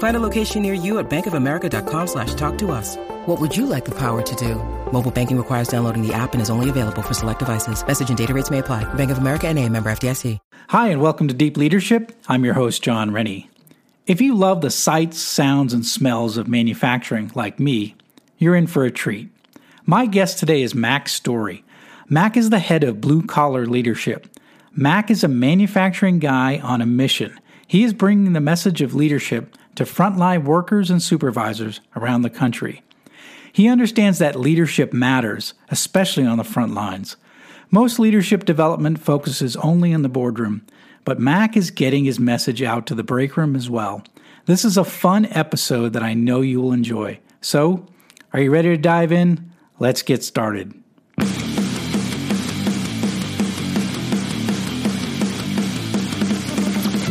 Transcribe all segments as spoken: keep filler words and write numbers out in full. Find a location near you at bankofamerica.com slash talk to us. What would you like the power to do? Mobile banking requires downloading the app and is only available for select devices. Message and data rates may apply. Bank of America N A, member F D I C. Hi, and welcome to Deep Leadership. I'm your host, Jon Rennie. If you love the sights, sounds, and smells of manufacturing like me, you're in for a treat. My guest today is Mack Story. Mack is the head of Blue Collar Leadership. Mack is a manufacturing guy on a mission. He is bringing the message of leadership to frontline workers and supervisors around the country. He understands that leadership matters, especially on the front lines. Most leadership development focuses only in the boardroom, but Mack is getting his message out to the break room as well. This is a fun episode that I know you will enjoy. So, are you ready to dive in? Let's get started.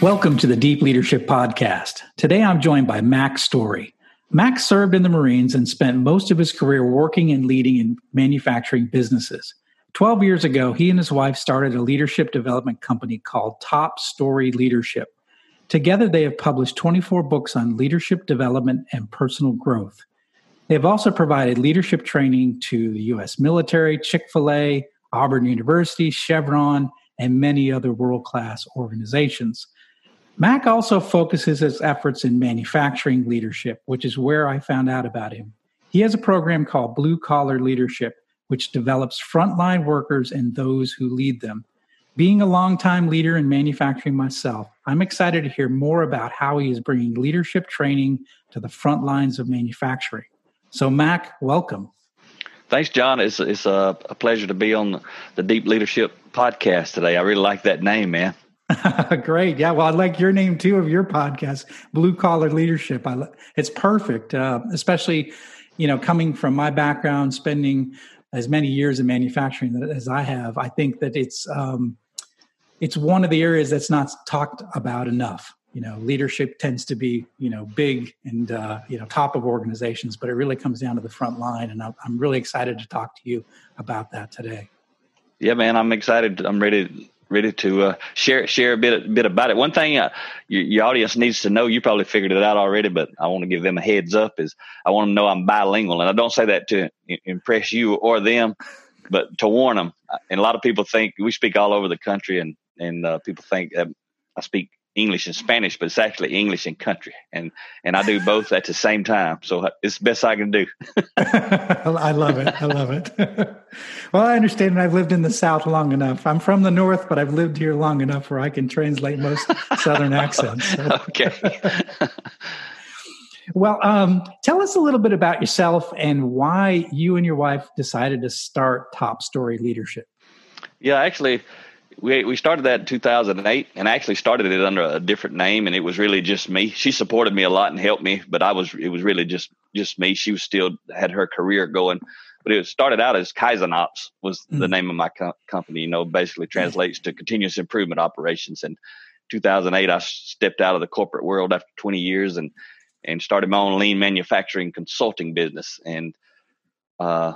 Welcome to the Deep Leadership Podcast. Today I'm joined by Mack Story. Mack served in the Marines and spent most of his career working and leading in manufacturing businesses. Twelve years ago, he and his wife started a leadership development company called Top Story Leadership. Together, they have published twenty-four books on leadership development and personal growth. They have also provided leadership training to the U S military, Chick-fil-A, Auburn University, Chevron, and many other world-class organizations. Mack also focuses his efforts in manufacturing leadership, which is where I found out about him. He has a program called Blue Collar Leadership, which develops frontline workers and those who lead them. Being a longtime leader in manufacturing myself, I'm excited to hear more about how he is bringing leadership training to the front lines of manufacturing. So, Mack, welcome. Thanks, Jon. It's, it's a pleasure to be on the Deep Leadership Podcast today. I really like that name, man. Great. Yeah. Well, I like your name too of your podcast, Blue Collar Leadership. I li- it's perfect, uh, especially, you know, coming from my background, spending as many years in manufacturing as I have. I think that it's um, it's one of the areas that's not talked about enough. You know, leadership tends to be, you know, big and, uh, you know, top of organizations, but it really comes down to the front line. And I'm, I'm really excited to talk to you about that today. Yeah, man, I'm excited. I'm ready to- Ready to uh, share share a bit bit about it. One thing uh, your, your audience needs to know, you probably figured it out already, but I want to give them a heads up, is I want them to know I'm bilingual. And I don't say that to impress you or them, but to warn them. And a lot of people think we speak all over the country, and, and uh, people think uh, I speak English and Spanish, but it's actually English and country. And and I do both at the same time. So it's the best I can do. I love it. I love it. Well, I understand. And I've lived in the South long enough. I'm from the North, but I've lived here long enough where I can translate most Southern accents. So. Okay. Well, um, tell us a little bit about yourself and why you and your wife decided to start Top Story Leadership. Yeah, actually, We we started that in two thousand eight, and I actually started it under a different name, and it was really just me. She supported me a lot and helped me, but I was it was really just just me. She was still had her career going, but it started out as KaizenOps was mm-hmm. the name of my co- company. You know, basically translates to continuous improvement operations. And two thousand eight, I stepped out of the corporate world after twenty years and and started my own lean manufacturing consulting business. And uh,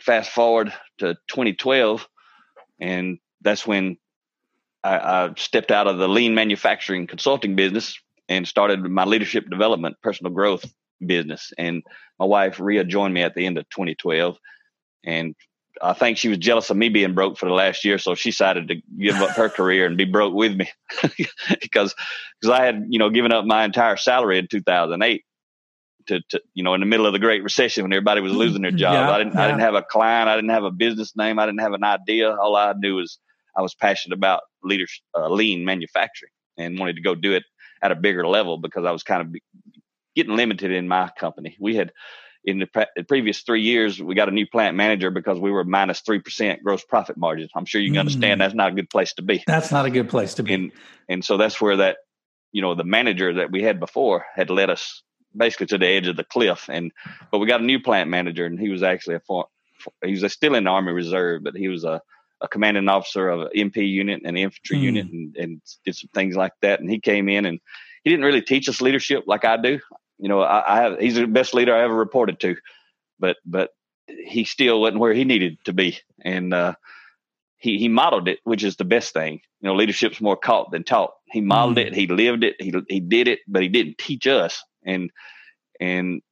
fast forward to twenty twelve, and that's when I, I stepped out of the lean manufacturing consulting business and started my leadership development, personal growth business. And my wife, Rhea, joined me at the end of twenty twelve. And I think she was jealous of me being broke for the last year. So she decided to give up her career and be broke with me because, because I had, you know, given up my entire salary in two thousand eight to, to, you know, in the middle of the Great Recession when everybody was losing their jobs. Yeah, I didn't, yeah. I didn't have a client. I didn't have a business name. I didn't have an idea. All I knew was I was passionate about leadership, uh, lean manufacturing, and wanted to go do it at a bigger level because I was kind of getting limited in my company. We had, in the, pre- the previous three years, we got a new plant manager because we were minus three percent gross profit margin. I'm sure you can understand mm. that's not a good place to be. That's not a good place to be. And, and so that's where that, you know, the manager that we had before had led us basically to the edge of the cliff. And, but we got a new plant manager, and he was actually a form, he was a, still in the Army Reserve, but he was a, a commanding officer of an M P unit and an infantry mm. unit, and, and did some things like that. And he came in, and he didn't really teach us leadership like I do. You know, I, I have, he's the best leader I ever reported to, but, but he still wasn't where he needed to be. And, uh, he, he modeled it, which is the best thing. You know, leadership's more caught than taught. He modeled mm-hmm. it. He lived it. He, he did it, but he didn't teach us. And, and,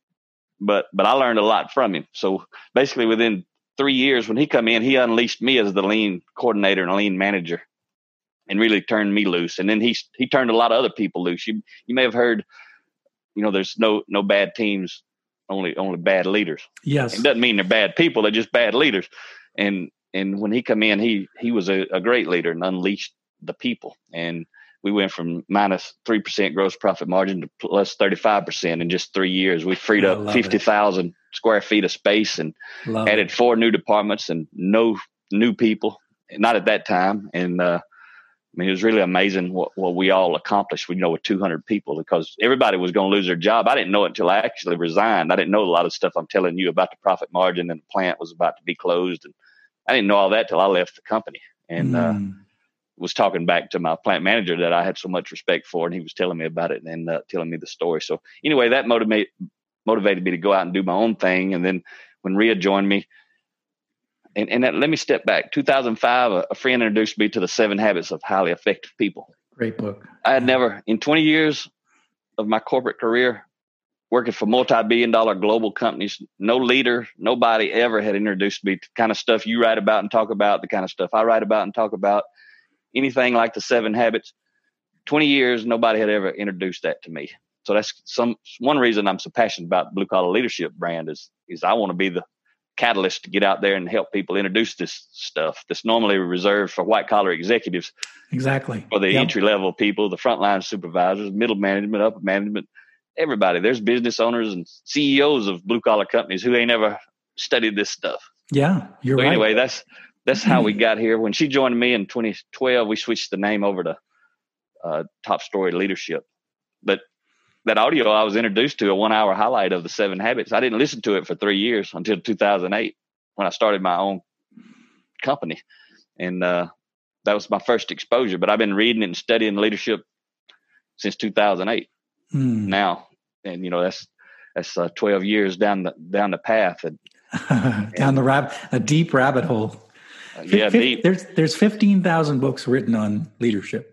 but, but I learned a lot from him. So basically within three years when he come in, he unleashed me as the lean coordinator and lean manager and really turned me loose. And then he, he turned a lot of other people loose. You, you may have heard, you know, there's no no bad teams, only only bad leaders. Yes. It doesn't mean they're bad people, they're just bad leaders. And and when he come in, he he was a, a great leader and unleashed the people. And we went from minus three percent gross profit margin to plus thirty five percent in just three years. We freed oh, up fifty thousand square feet of space and love added it. Four new departments and no new people. Not at that time. And uh I mean, it was really amazing what, what we all accomplished, you know, with two hundred people, because everybody was going to lose their job. I didn't know it until I actually resigned. I didn't know a lot of stuff I'm telling you about the profit margin and the plant was about to be closed. And I didn't know all that till I left the company and mm. uh, was talking back to my plant manager that I had so much respect for. And he was telling me about it and uh, telling me the story. So anyway, that motivate, motivated me to go out and do my own thing. And then when Rhea joined me, And, and that, let me step back. two thousand five, a, a friend introduced me to the Seven Habits of Highly Effective People. Great book. I had never, in twenty years of my corporate career, working for multi-billion dollar global companies, no leader, nobody ever had introduced me to the kind of stuff you write about and talk about, the kind of stuff I write about and talk about, anything like the Seven Habits. twenty years, nobody had ever introduced that to me. So that's some one reason I'm so passionate about Blue Collar Leadership brand is is I want to be the catalyst to get out there and help people introduce this stuff that's normally reserved for white collar executives. Exactly. For the yep. entry level people, the frontline supervisors, middle management, upper management, everybody. There's business owners and C E Os of blue collar companies who ain't ever studied this stuff. Yeah. You're so right. Anyway, that's, that's how we got here. When she joined me in twenty twelve, we switched the name over to uh, Top Story Leadership. But that audio I was introduced to, a one-hour highlight of the Seven Habits. I didn't listen to it for three years until two thousand eight when I started my own company. And uh, that was my first exposure. But I've been reading and studying leadership since two thousand eight mm. now. And, you know, that's that's uh, twelve years down the down the path. And, down and, the rabbit, a deep rabbit hole. Uh, yeah, F- deep. There's, there's fifteen thousand books written on leadership.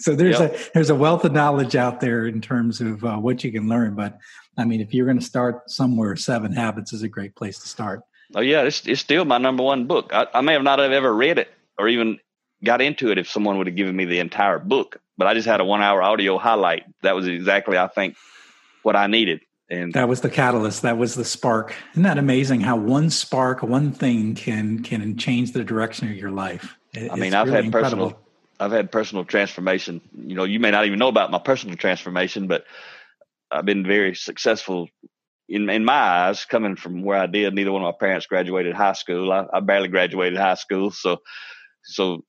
So there's yep. a there's a wealth of knowledge out there in terms of uh, what you can learn. But I mean, if you're going to start somewhere, Seven Habits is a great place to start. Oh yeah, it's it's still my number one book. I, I may have not have ever read it or even got into it if someone would have given me the entire book. But I just had a one hour audio highlight. That was exactly, I think, what I needed. And that was the catalyst. That was the spark. Isn't that amazing how one spark, one thing can can change the direction of your life? It, I mean, I've really had incredible. personal. I've had personal transformation. You know, you may not even know about my personal transformation, but I've been very successful in in my eyes coming from where I did. Neither one of my parents graduated high school. I, I barely graduated high school. So, so,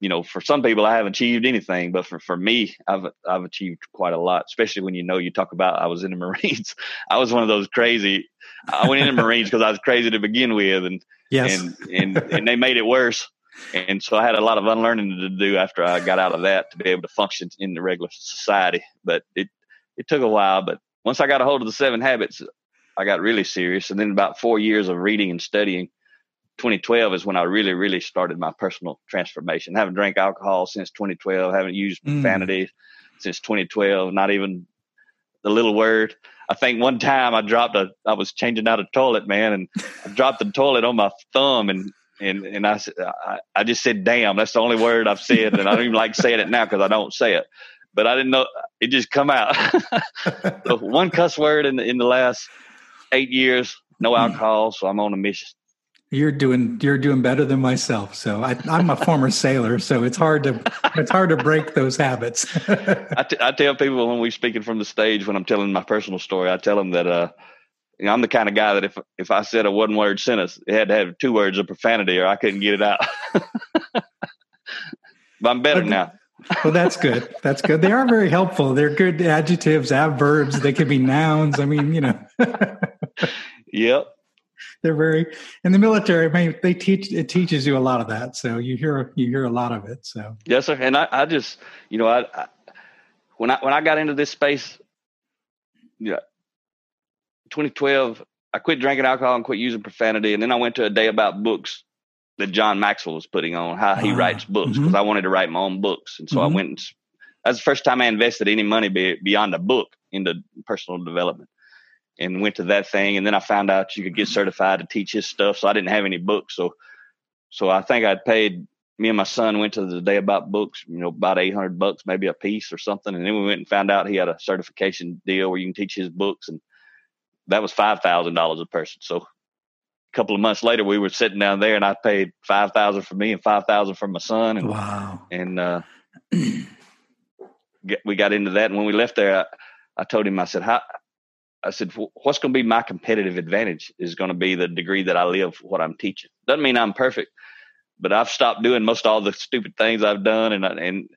you know, for some people I haven't achieved anything, but for, for me, I've, I've achieved quite a lot, especially when, you know, you talk about, I was in the Marines. I was one of those crazy, I went in the Marines because I was crazy to begin with and, yes. and, and, and they made it worse. And so I had a lot of unlearning to do after I got out of that to be able to function in the regular society. But it, it took a while. But once I got a hold of the Seven Habits, I got really serious. And then about four years of reading and studying, twenty twelve is when I really, really started my personal transformation. I haven't drank alcohol since twenty twelve. Haven't used mm. profanity since twenty twelve. Not even the little word. I think one time I dropped a, I was changing out a toilet, man, and I dropped the toilet on my thumb, and and and I, I I just said, damn, that's the only word I've said. And I don't even like saying it now because I don't say it. But I didn't know, it just come out. So one cuss word in the, in the last eight years, no alcohol. So I'm on a mission. You're doing you're doing better than myself. So I, I'm a former sailor, so it's hard to it's hard to break those habits. I, t- I tell people when we're speaking from the stage, when I'm telling my personal story, I tell them that uh, you know, I'm the kind of guy that if if I said a one word sentence, it had to have two words of profanity, or I couldn't get it out. But I'm better okay. now. Well, that's good. That's good. They are very helpful. They're good adjectives, adverbs. They could be nouns. I mean, you know. Yep. They're very, in the military, I mean, they teach, it teaches you a lot of that. So you hear, you hear a lot of it. So. Yes, sir. And I, I just, you know, I, I, when I, when I got into this space, you know, twenty twelve, I quit drinking alcohol and quit using profanity. And then I went to a day about books that John Maxwell was putting on, how he uh, writes books. Mm-hmm. Cause I wanted to write my own books. And so mm-hmm. I went, and that's the first time I invested any money be, beyond a book into personal development. And went to that thing, and then I found out you could get certified to teach his stuff. So I didn't have any books. So, so I think I'd paid, me and my son went to the day about books, you know, about eight hundred bucks, maybe a piece or something. And then we went and found out he had a certification deal where you can teach his books. And that was five thousand dollars a person. So a couple of months later, we were sitting down there, and I paid five thousand for me and five thousand for my son. And, wow. And, uh, get, we got into that. And when we left there, I, I told him, I said, how, I said, what's going to be my competitive advantage is going to be the degree that I live what I'm teaching. Doesn't mean I'm perfect, but I've stopped doing most all the stupid things I've done, and and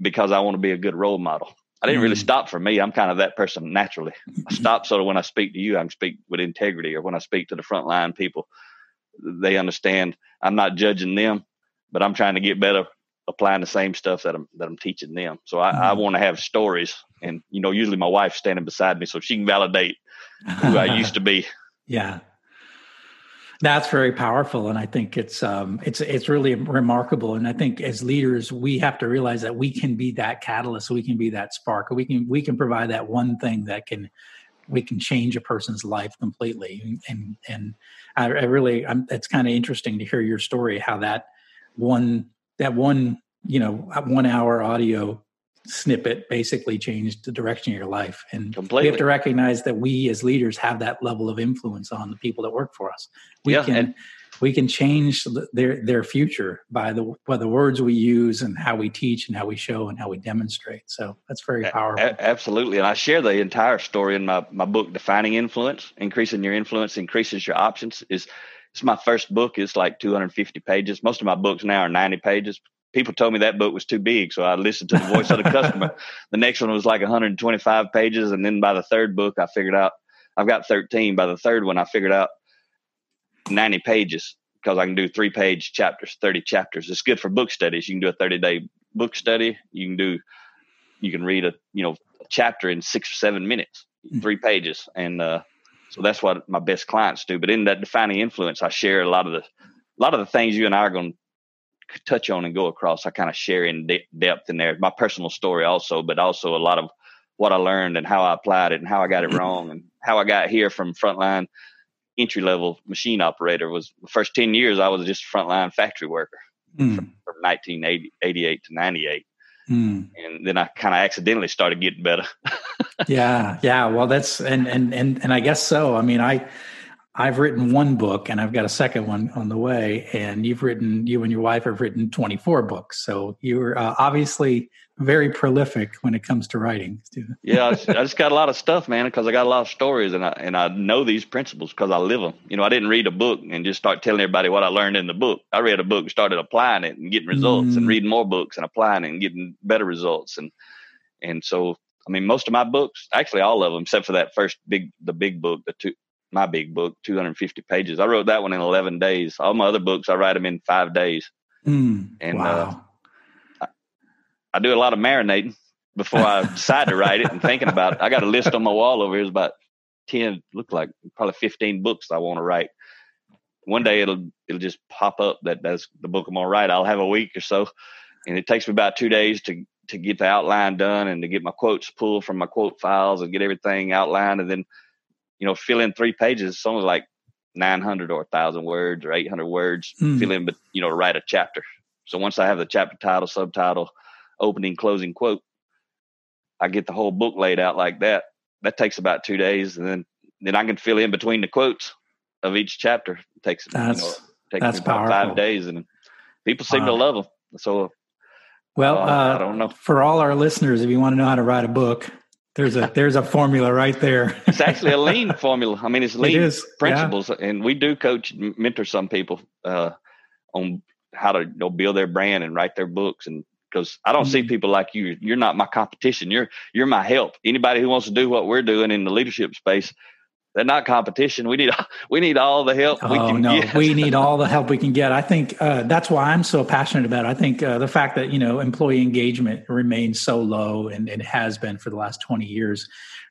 because I want to be a good role model. I didn't mm-hmm. really stop for me. I'm kind of that person naturally. I stop so that when I speak to you, I can speak with integrity, or when I speak to the frontline people, they understand I'm not judging them, but I'm trying to get better applying the same stuff that I'm that I'm teaching them. So I, mm-hmm. I want to have stories. And, you know, usually my wife's standing beside me so she can validate who I used to be. Yeah. That's very powerful. And I think it's, um, it's, it's really remarkable. And I think as leaders, we have to realize that we can be that catalyst. We can be that spark. We can, we can provide that one thing that can, we can change a person's life completely. And, and I, I really, I'm, it's kind of interesting to hear your story, how that one, that one, you know, one hour audio snippet basically changed the direction of your life. And completely. We have to recognize that we as leaders have that level of influence on the people that work for us. We yeah, can and- we can change their their future by the by the words we use and how we teach and how we show and how we demonstrate. So that's very powerful. A- absolutely. And I share the entire story in my, my book, Defining Influence. Increasing Your Influence Increases Your Options. Is it's my first book. It's like two hundred fifty pages. Most of my books now are ninety pages. People told me that book was too big, so I listened to the voice of the customer. The next one was like one hundred twenty-five pages, and then by the third book, I figured out I've got thirteen. By the third one, I figured out ninety pages because I can do three-page chapters, thirty chapters. It's good for book studies. You can do a thirty-day book study. You can do, you can read a you know a chapter in six or seven minutes, three pages, and uh, so that's what my best clients do. But in that Defining Influence, I share a lot of the a lot of the things you and I are going to touch on and go across. I kind of share in de- depth in there my personal story also, but also a lot of what I learned and how I applied it and how I got it wrong and how I got here from frontline entry level machine operator. Was the first ten years I was just a frontline factory worker mm. from, from nineteen eighty-eight to ninety-eight. Mm. And then I kind of accidentally started getting better. yeah. Yeah. Well, that's, and, and, and, and I guess so. I mean, I, I've written one book and I've got a second one on the way, and you've written, you and your wife have written twenty-four books. So you're uh, obviously very prolific when it comes to writing. Yeah. I just, I just got a lot of stuff, man, because I got a lot of stories, and I, and I know these principles because I live them. You know, I didn't read a book and just start telling everybody what I learned in the book. I read a book and started applying it and getting results mm. and reading more books and applying it and getting better results. And, and so, I mean, most of my books, actually all of them, except for that first big, the big book, the two, my big book, two hundred fifty pages. I wrote that one in eleven days. All my other books, I write them in five days. Mm, and wow. uh, I, I do a lot of marinating before I decide to write it and thinking about it. I got a list on my wall over here. It's about ten, look like probably fifteen books I want to write. One day it'll it'll just pop up that that's the book I'm going to write. I'll have a week or so, and it takes me about two days to to get the outline done and to get my quotes pulled from my quote files and get everything outlined, and then, you know, fill in three pages. Someone's like nine hundred or one thousand words or eight hundred words, mm. fill in, but, you know, write a chapter. So once I have the chapter title, subtitle, opening, closing quote, I get the whole book laid out like that. That takes about two days. And then, then I can fill in between the quotes of each chapter. It takes, that's, you know, it takes that's about powerful. five days and people seem wow. to love them. So, well, uh, uh, I don't know. For all our listeners, if you want to know how to write a book, There's a there's a formula right there. It's actually a lean formula. I mean, it's lean it principles, yeah. And we do coach, mentor some people uh, on how to, you know, build their brand and write their books. And because I don't mm-hmm. see people like you, you're not my competition. You're you're my help. Anybody who wants to do what we're doing in the leadership space, they're not competition. We need we need all the help. Oh, we can no, get. We need all the help we can get. I think uh, that's why I'm so passionate about it. I think uh, the fact that, you know, employee engagement remains so low, and it has been for the last twenty years.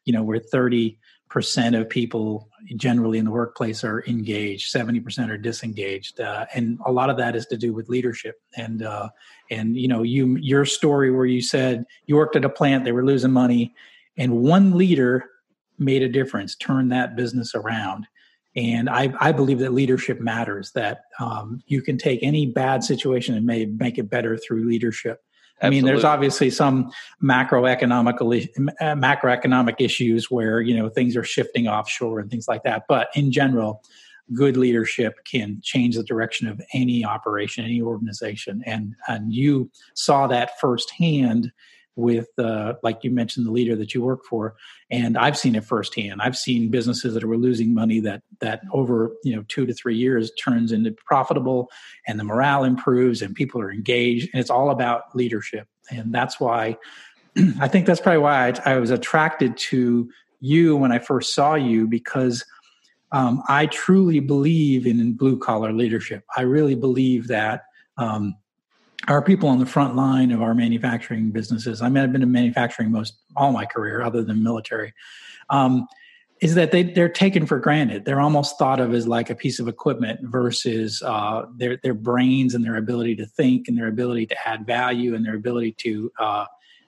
You know, we're thirty percent of people generally in the workplace are engaged. seventy percent are disengaged, uh, and a lot of that is to do with leadership. And uh, and you know, you your story where you said you worked at a plant, they were losing money, and one leader made a difference, turned that business around. And I, I believe that leadership matters, that um, you can take any bad situation and may, make it better through leadership. Absolutely. I mean, there's obviously some macroeconomic, uh, macroeconomic issues where, you know, things are shifting offshore and things like that. But in general, good leadership can change the direction of any operation, any organization. And, and you saw that firsthand with, uh, like you mentioned, the leader that you work for. And I've seen it firsthand. I've seen businesses that were losing money that that over, you know, two to three years turns into profitable, and the morale improves and people are engaged. And it's all about leadership. And that's why, I think that's probably why I, I was attracted to you when I first saw you, because um, I truly believe in, in blue collar leadership. I really believe that um our people on the front line of our manufacturing businesses, I mean, I've been in manufacturing most all my career other than military, um, is that they, they're taken for granted. They're almost thought of as like a piece of equipment versus uh, their, their brains and their ability to think and their ability to add value and their ability to, uh,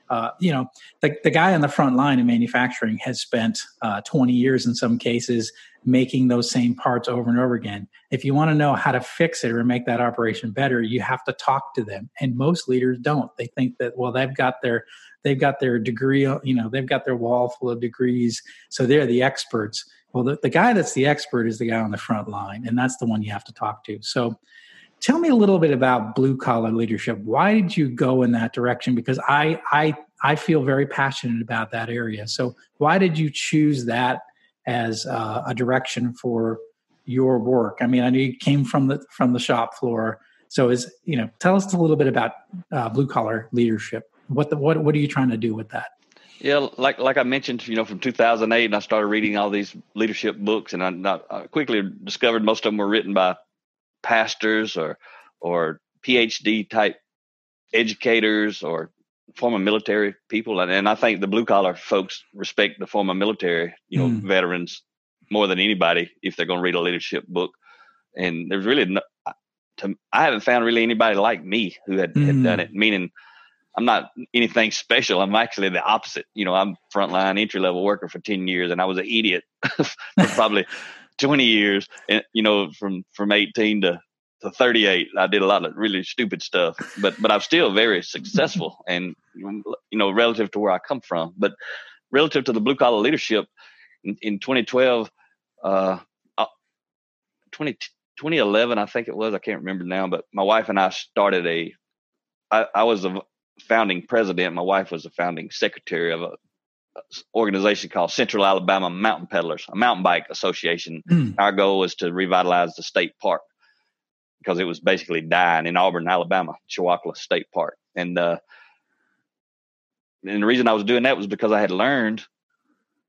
uh, you know, the, the guy on the front line in manufacturing has spent uh, twenty years in some cases making those same parts over and over again. If you want to know how to fix it or make that operation better, you have to talk to them. And most leaders don't. They think that, well, they've got their they've got their degree, you know, they've got their wall full of degrees, so they're the experts. Well, the, the guy that's the expert is the guy on the front line, and that's the one you have to talk to. So tell me a little bit about blue collar leadership. Why did you go in that direction? Because I I I feel very passionate about that area. So why did you choose that as uh, a direction for your work? I mean, I know you came from the from the shop floor. So, is you know, tell us a little bit about uh, blue collar leadership. What the what what are you trying to do with that? Yeah, like like I mentioned, you know, from two thousand eight, I started reading all these leadership books, and I, not, I quickly discovered most of them were written by pastors or or P H D type educators or former military people. And, and I think the blue collar folks respect the former military, you know, mm. veterans more than anybody, if they're going to read a leadership book. And there's really no, to, I haven't found really anybody like me who had, mm. had done it, meaning I'm not anything special. I'm actually the opposite. You know, I'm frontline entry level worker for ten years, and I was an idiot for probably twenty years. And, you know, from, from eighteen to to thirty-eight, I did a lot of really stupid stuff, but, but I'm still very successful, and, you know, relative to where I come from. But relative to the blue collar leadership in, in twenty twelve, uh, twenty, twenty eleven, I think it was, I can't remember now, but my wife and I started a, I, I was the founding president. My wife was the founding secretary of a, a organization called Central Alabama Mountain Pedalers, a mountain bike association. Mm. Our goal was to revitalize the state park, because it was basically dying in Auburn, Alabama, Chihuahua State Park. And uh, and the reason I was doing that was because I had learned,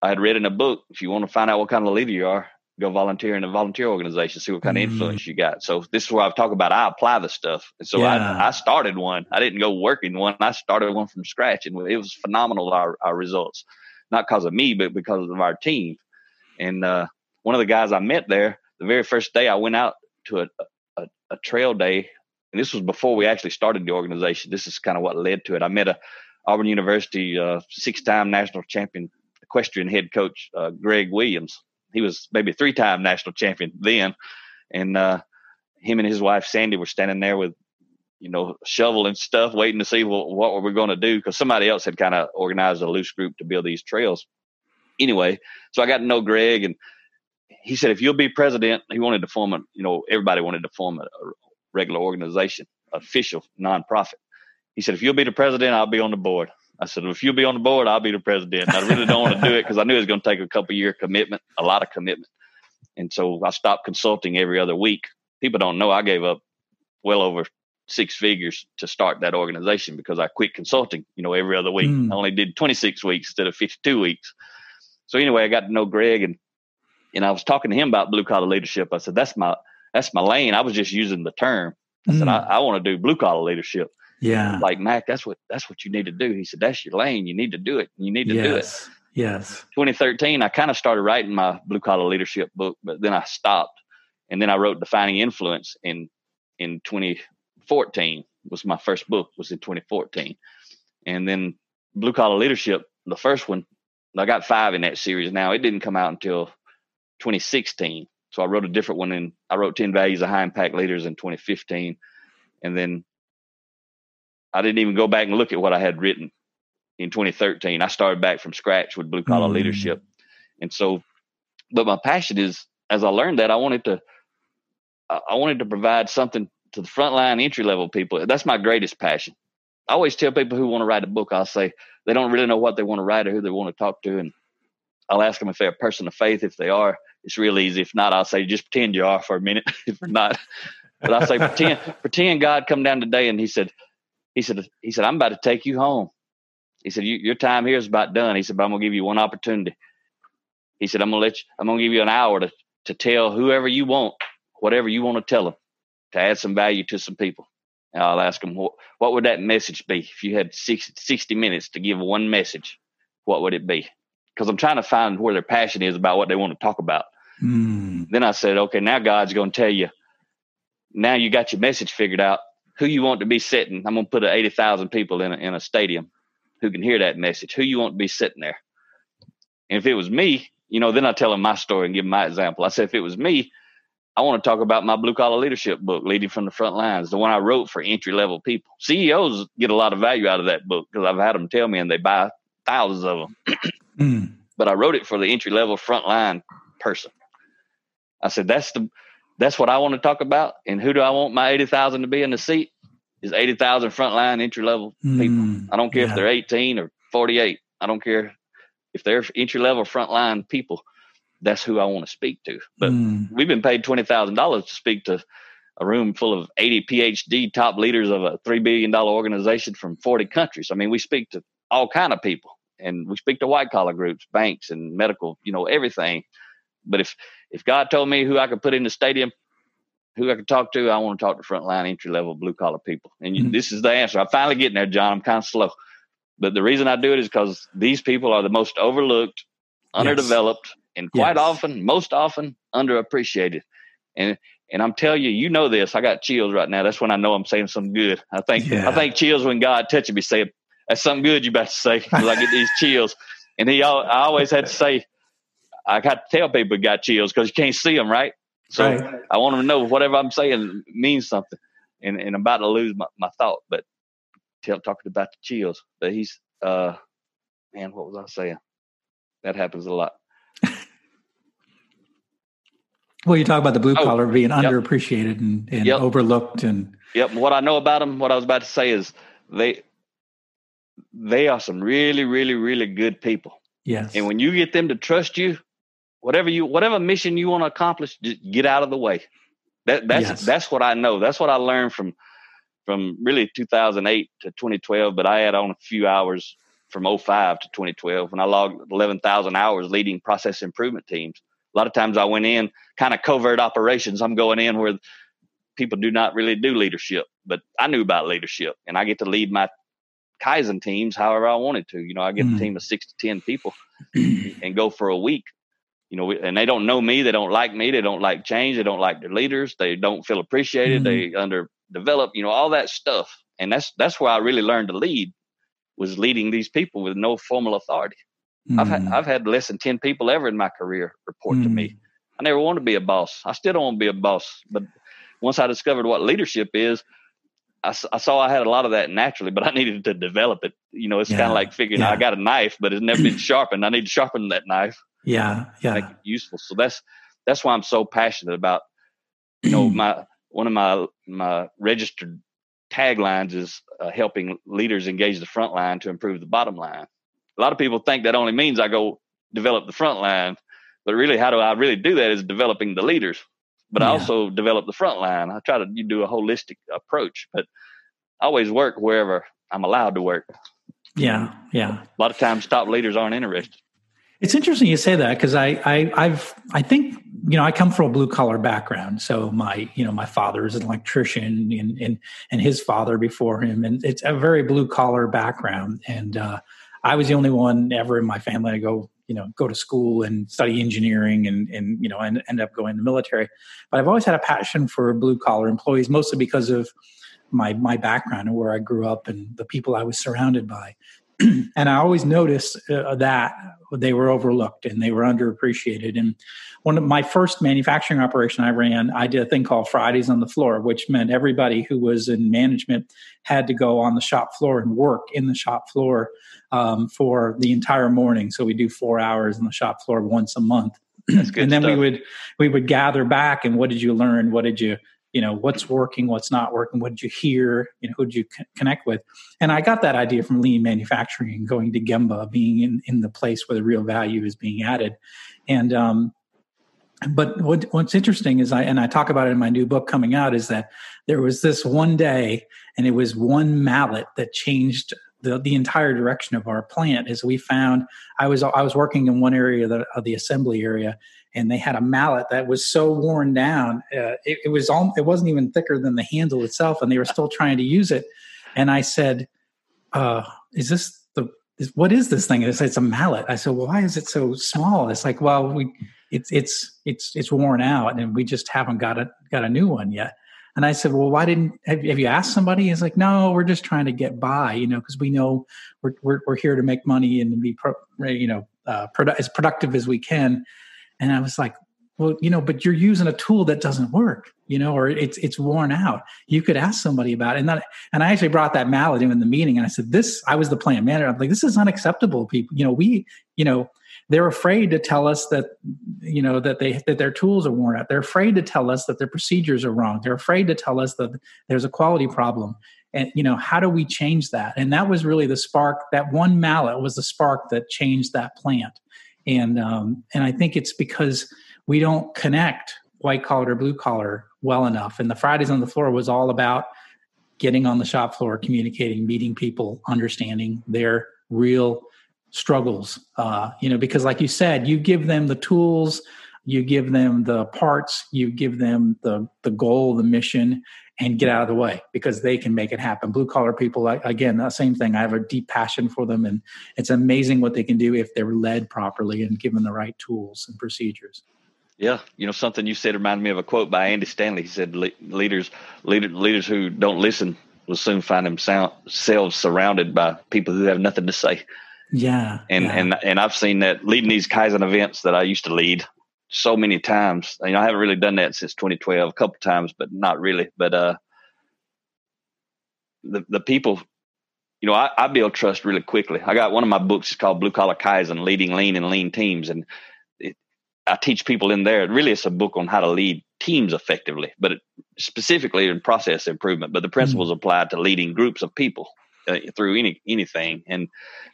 I had read in a book, if you want to find out what kind of leader you are, go volunteer in a volunteer organization, see what kind mm. of influence you got. So this is where I've talked about, I apply the stuff. And so yeah. I, I started one. I didn't go work in one. I started one from scratch, and it was phenomenal, our, our results, not because of me, but because of our team. And uh, one of the guys I met there, the very first day I went out to a, a, a trail day, and this was before we actually started the organization. This is kind of what led to it. I met a Auburn University uh, six-time national champion equestrian head coach, uh, Greg Williams. He was maybe a three-time national champion then. And uh, him and his wife, Sandy, were standing there with, you know, shovel and stuff, waiting to see what, what were we going to do, because somebody else had kind of organized a loose group to build these trails. Anyway, so I got to know Greg, and he said, if you'll be president, he wanted to form a, you know, everybody wanted to form a, a regular organization, official nonprofit. He said, if you'll be the president, I'll be on the board. I said, if you'll be on the board, I'll be the president. I really don't want to do it because I knew it was going to take a couple year commitment, a lot of commitment. And so I stopped consulting every other week. People don't know I gave up well over six figures to start that organization because I quit consulting, you know, every other week. Mm. I only did twenty-six weeks instead of fifty-two weeks. So anyway, I got to know Greg, and and I was talking to him about blue collar leadership. I said, that's my, that's my lane. I was just using the term. I mm. said, I, I want to do blue collar leadership. Yeah. Like, Mack, that's what, that's what you need to do. He said, that's your lane. You need to do it. You need to yes. do it. Yes. twenty thirteen, I kind of started writing my blue collar leadership book, but then I stopped. And then I wrote Defining Influence in, in twenty fourteen was my first book, was in twenty fourteen. And then Blue Collar Leadership, the first one, I got five in that series now. It didn't come out until twenty sixteen. So I wrote a different one, and I wrote ten Values of High Impact Leaders in twenty fifteen. And then I didn't even go back and look at what I had written in twenty thirteen. I started back from scratch with Blue Collar mm. Leadership. And so, but my passion is, as I learned that, I wanted to, I wanted to provide something to the frontline entry-level people. That's my greatest passion. I always tell people who want to write a book, I'll say they don't really know what they want to write or who they want to talk to. And I'll ask them if they're a person of faith. If they are, it's real easy. If not, I'll say, just pretend you are for a minute. If not, but I'll say, pretend, pretend God come down today. And he said, he said, he said, I'm about to take you home. He said, you, your time here is about done. He said, but I'm going to give you one opportunity. He said, I'm going to let you, I'm going to give you an hour to, to tell whoever you want, whatever you want to tell them, to add some value to some people. And I'll ask them, what, what would that message be? If you had sixty minutes to give one message, what would it be? Because I'm trying to find where their passion is about what they want to talk about. Mm. Then I said, okay, now God's going to tell you, now you got your message figured out, who you want to be sitting. I'm going to put eighty thousand people in a, in a stadium who can hear that message, who you want to be sitting there. And if it was me, you know, then I tell them my story and give them my example. I said, if it was me, I want to talk about my blue collar leadership book, Leading from the Front Lines, the one I wrote for entry level people. C E Os get a lot of value out of that book because I've had them tell me, and they buy thousands of them. mm. But I wrote it for the entry level frontline person. I said, that's the that's what I want to talk about. And who do I want my eighty thousand to be in the seat? Is eighty thousand frontline entry level mm. people. I don't care yeah. if they're eighteen or forty-eight. I don't care if they're entry level frontline people. That's who I want to speak to. But mm. we've been paid twenty thousand dollars to speak to a room full of eighty PhD top leaders of a three billion dollars organization from forty countries. I mean, we speak to all kind of people, and we speak to white collar groups, banks and medical, you know, everything. But if, if God told me who I could put in the stadium, who I could talk to, I want to talk to frontline entry level blue collar people. And mm. this is the answer. I'm finally getting there, John. I'm kind of slow, but the reason I do it is because these people are the most overlooked, underdeveloped, yes. and quite yes. often, most often, underappreciated. And and I'm telling you, you know this. I got chills right now. That's when I know I'm saying something good. I think yeah. I think chills when God touches me, saying, that's something good you about to say, because I get these chills. And he, I always had to say, I got to tell people got chills because you can't see them, right? So right. I want them to know whatever I'm saying means something. And and I'm about to lose my, my thought, but tell, talking about the chills. But he's, uh, man, what was I saying? That happens a lot. Well, you talk about the blue oh, collar being yep. underappreciated and, and yep. overlooked, and yep. what I know about them, what I was about to say is they they are some really, really, really good people. Yes. And when you get them to trust you, whatever you whatever mission you want to accomplish, just get out of the way. That that's yes. that's what I know. That's what I learned from from really two thousand eight to twenty twelve. But I had on a few hours from oh five to twenty twelve, when I logged eleven thousand hours leading process improvement teams. A lot of times I went in kind of covert operations. I'm going in where people do not really do leadership, but I knew about leadership, and I get to lead my Kaizen teams however I wanted to. You know, I get mm. a team of six to ten people and go for a week. you know, we, and they don't know me. They don't like me. They don't like change. They don't like their leaders. They don't feel appreciated. Mm-hmm. They underdeveloped, you know, all that stuff. And that's, that's where I really learned to lead, was leading these people with no formal authority. Mm-hmm. I've had, I've had less than ten people ever in my career report mm-hmm. to me. I never wanted to be a boss. I still don't want to be a boss. But once I discovered what leadership is, I, I saw I had a lot of that naturally, but I needed to develop it. You know, it's yeah. kind of like figuring yeah. out I got a knife, but it's never been sharpened. I need to sharpen that knife. Yeah. Yeah. Make it useful. So that's, that's why I'm so passionate about, you know, my, one of my, my registered taglines is uh, helping leaders engage the front line to improve the bottom line. A lot of people think that only means I go develop the front line, but really, how do I really do that is developing the leaders. But yeah. I also develop the front line. I try to do a holistic approach, but I always work wherever I'm allowed to work. Yeah, yeah. A lot of times top leaders aren't interested. It's interesting you say that, because I, I, I've, I think, you know, I come from a blue collar background. So my, you know, my father is an electrician, and and, and his father before him, and it's a very blue collar background. And uh, I was the only one ever in my family to go, you know, go to school and study engineering and, and, you know, and end up going to the military. But I've always had a passion for blue collar employees, mostly because of my, my background and where I grew up and the people I was surrounded by. And I always noticed uh, that they were overlooked and they were underappreciated. And one of my first manufacturing operation I ran, I did a thing called Fridays on the Floor, which meant everybody who was in management had to go on the shop floor and work in the shop floor um, for the entire morning. So we do four hours on the shop floor once a month. That's good and then stuff. we would we would gather back and what did you learn? What did you You know, what's working, what's not working, what did you hear, you know, who did you c- connect with? And I got that idea from lean manufacturing and going to Gemba, being in, in the place where the real value is being added. And, um, but what, what's interesting is I, and I talk about it in my new book coming out, is that there was this one day, and it was one mallet that changed the, the entire direction of our plant. As we found, I was, I was working in one area of the, of the assembly area, and they had a mallet that was so worn down, uh, it, it was all, it wasn't even thicker than the handle itself, and they were still trying to use it. And I said, uh, "Is this the? Is, what is this thing?" And they said, "It's a mallet." I said, "Why is it so small?" It's like, "Well, we, it's it's it's it's worn out, and we just haven't got a got a new one yet." And I said, "Well, why didn't have, have you asked somebody?" He's like, "No, we're just trying to get by, you know, because we know we're, we're we're here to make money and be, pro, you know, uh, produ- as productive as we can." And I was like, well, you know, but you're using a tool that doesn't work, you know, or it's it's worn out. You could ask somebody about it. And, that, and I actually brought that mallet in the meeting, and I said, this, I was the plant manager. I'm like, this is unacceptable, people. You know, we, you know, they're afraid to tell us that, you know, that they that their tools are worn out. They're afraid to tell us that their procedures are wrong. They're afraid to tell us that there's a quality problem. And, you know, how do we change that? And that was really the spark. That one mallet was the spark that changed that plant. And um, and I think it's because we don't connect white collar or blue collar well enough. And the Fridays on the Floor was all about getting on the shop floor, communicating, meeting people, understanding their real struggles. Uh, you know, because like you said, you give them the tools, you give them the parts, you give them the the goal, the mission, and get out of the way, because they can make it happen. Blue collar people, again, the same thing. I have a deep passion for them, and it's amazing what they can do if they're led properly and given the right tools and procedures. Yeah. You know, something you said reminded me of a quote by Andy Stanley. He said, Le- leaders, leader, leaders who don't listen will soon find themselves surrounded by people who have nothing to say. Yeah. And, yeah. and, and I've seen that leading these Kaizen events that I used to lead so many times. You know, I haven't really done that since twenty twelve, a couple of times, but not really. But uh, the the people, you know, I, I build trust really quickly. I got one of my books is called Blue Collar Kaizen, Leading Lean and Lean Teams. And it, I teach people in there. It really is a book on how to lead teams effectively, but it, specifically in process improvement. But the principles mm-hmm. apply to leading groups of people uh, through any anything. And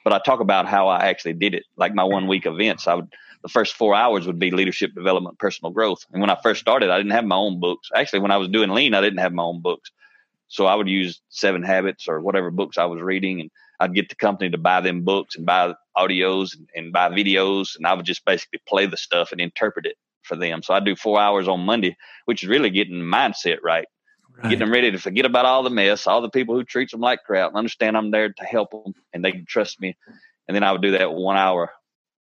but I talk about how I actually did it. Like my one week events, I would. The first four hours would be leadership development, personal growth. And when I first started, I didn't have my own books. Actually, when I was doing lean, I didn't have my own books. So I would use Seven Habits or whatever books I was reading, and I'd get the company to buy them books and buy audios and, and buy videos. And I would just basically play the stuff and interpret it for them. So I do four hours on Monday, which is really getting mindset right. Right. Getting them ready to forget about all the mess, all the people who treat them like crap, and understand I'm there to help them and they can trust me. And then I would do that one hour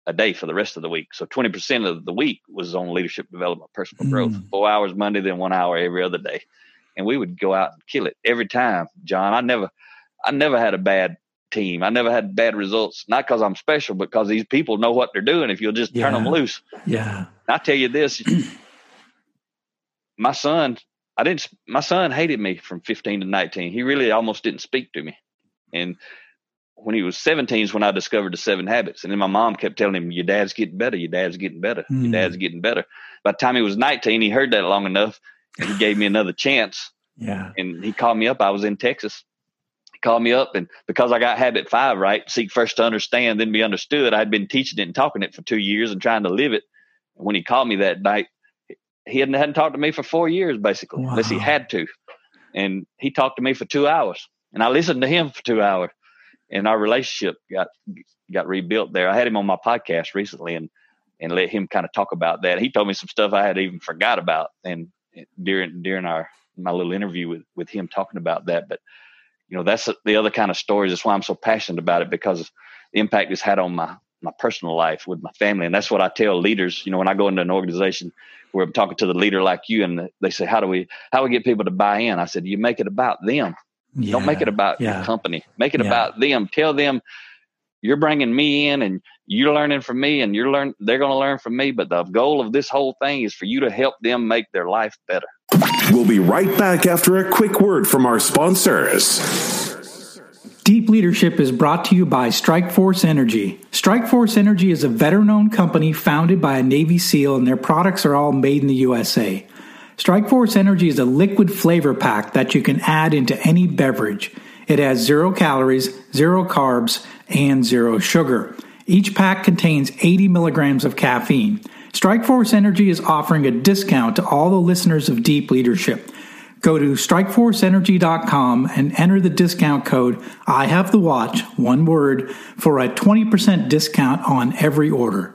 a day for the rest of the week. So twenty percent of the week was on leadership development, personal mm. growth, four hours Monday, then one hour every other day. And we would go out and kill it every time, John. I never, I never had a bad team. I never had bad results, not because I'm special, but because these people know what they're doing if you'll just yeah. turn them loose. Yeah. And I tell you this, my son, I didn't, my son hated me from fifteen to nineteen. He really almost didn't speak to me. And when he was seventeen is when I discovered the Seven Habits. And then my mom kept telling him, your dad's getting better. Your dad's getting better. Mm. Your dad's getting better. By the time he was nineteen, he heard that long enough and he gave me another chance. Yeah. And he called me up. I was in Texas. Called me up, and because I got habit five right, seek first to understand, then be understood, I'd been teaching it and talking it for two years and trying to live it. And when he called me that night, he hadn't, hadn't talked to me for four years, basically, wow. unless he had to. And he talked to me for two hours, and I listened to him for two hours, and our relationship got got rebuilt there. I had him on my podcast recently, and and let him kind of talk about that. He told me some stuff I had even forgot about, and during during our my little interview with with him talking about that, but. You know, that's the other kind of stories. That's why I'm so passionate about it, because of the impact it's had on my, my personal life with my family. And that's what I tell leaders. You know, when I go into an organization where I'm talking to the leader like you, and they say, how do we, how do we get people to buy in? I said, you make it about them. Yeah. Don't make it about yeah. your company. Make it yeah. about them. Tell them you're bringing me in and you're learning from me and you're learn. They're going to learn from me. But the goal of this whole thing is for you to help them make their life better. We'll be right back after a quick word from our sponsors. Deep Leadership is brought to you by Strike Force Energy. Strike Force Energy is a veteran-owned company founded by a Navy SEAL, and their products are all made in the U S A. Strike Force Energy is a liquid flavor pack that you can add into any beverage. It has zero calories, zero carbs, and zero sugar. Each pack contains eighty milligrams of caffeine. Strikeforce Energy is offering a discount to all the listeners of Deep Leadership. Go to strikeforce energy dot com and enter the discount code I Have the Watch, one word, for a twenty percent discount on every order.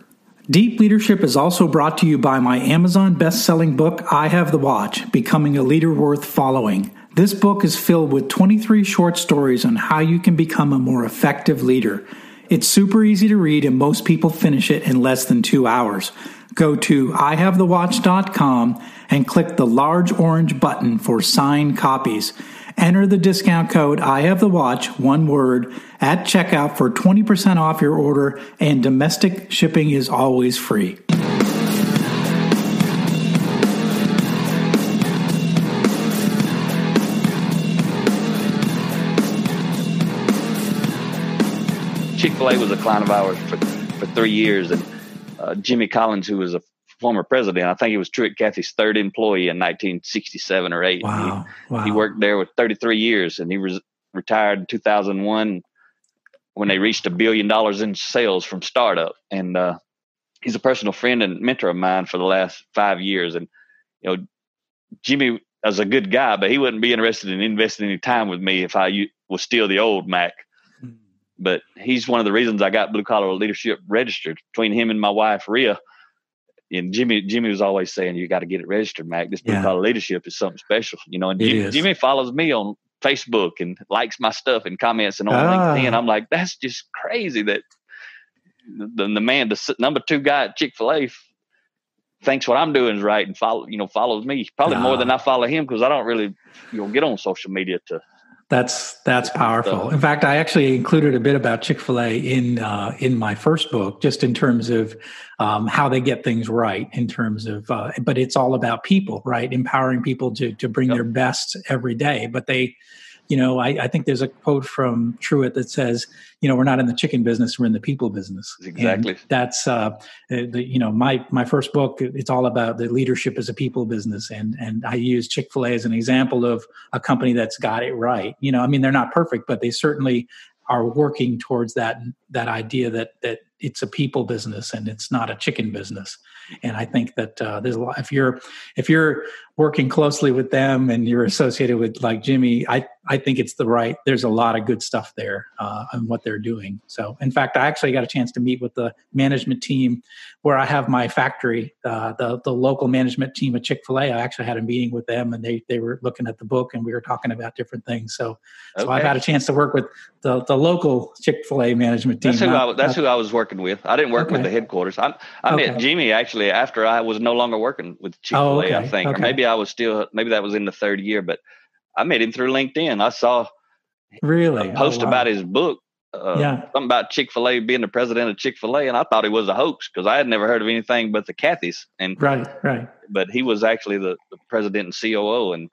Deep Leadership is also brought to you by my Amazon best-selling book, I Have the Watch: Becoming a Leader Worth Following. This book is filled with twenty-three short stories on how you can become a more effective leader. It's super easy to read, and most people finish it in less than two hours. Go to i have the watch dot com and click the large orange button for signed copies. Enter the discount code I Have the Watch, one word, at checkout for twenty percent off your order, and domestic shipping is always free. Chick-fil-A was a client of ours for, for three years, and Uh, Jimmy Collins, who was a former president, I think he was Truett Cathy's third employee in nineteen sixty-seven or eight. Wow. He, wow. he worked there with thirty-three years, and he was retired in two thousand one when they reached a billion dollars in sales from startup. And uh, he's a personal friend and mentor of mine for the last five years. And, you know, Jimmy is a good guy, but he wouldn't be interested in investing any time with me if I was still the old Mac. But he's one of the reasons I got Blue Collar Leadership registered. Between him and my wife, Rhea, and Jimmy, Jimmy was always saying, you got to get it registered, Mac. This Blue yeah. Collar Leadership is something special. You know, and Jimmy, Jimmy follows me on Facebook and likes my stuff and comments and on ah. LinkedIn. I'm like, that's just crazy that the, the man, the number two guy at Chick-fil-A thinks what I'm doing is right and follow, you know, follows me probably ah. more than I follow him, because I don't really, you know, get on social media to. That's that's powerful. In fact, I actually included a bit about Chick-fil-A in uh, in my first book, just in terms of um, how they get things right. In terms of, uh, but it's all about people, right? Empowering people to to bring yep. their best every day. But they, you know, I, I think there's a quote from Truett that says, you know, we're not in the chicken business, we're in the people business. Exactly. And that's, uh, the, you know, my my first book, it's all about the leadership as a people business. And and I use Chick-fil-A as an example of a company that's got it right. You know, I mean, they're not perfect, but they certainly are working towards that that idea that that it's a people business and it's not a chicken business. And I think that uh, there's a lot, if you're if you're working closely with them and you're associated with like Jimmy, I, I think it's the right. There's a lot of good stuff there uh, on what they're doing. So in fact, I actually got a chance to meet with the management team where I have my factory, uh, the the local management team at Chick-fil-A. I actually had a meeting with them, and they they were looking at the book and we were talking about different things. So okay. so I've had a chance to work with the the local Chick-fil-A management team. That's who I, I, that's I, who I was working working with. I didn't work okay. with the headquarters. I, I okay. met Jimmy actually after I was no longer working with Chick-fil-A, oh, okay. I think, okay. or maybe I was still, maybe that was in the third year, but I met him through LinkedIn. I saw really a post oh, wow. about his book, uh, yeah. something about Chick-fil-A being the president of Chick-fil-A. And I thought it was a hoax because I had never heard of anything but the Cathys. And right, right. But he was actually the, the president and C O O. And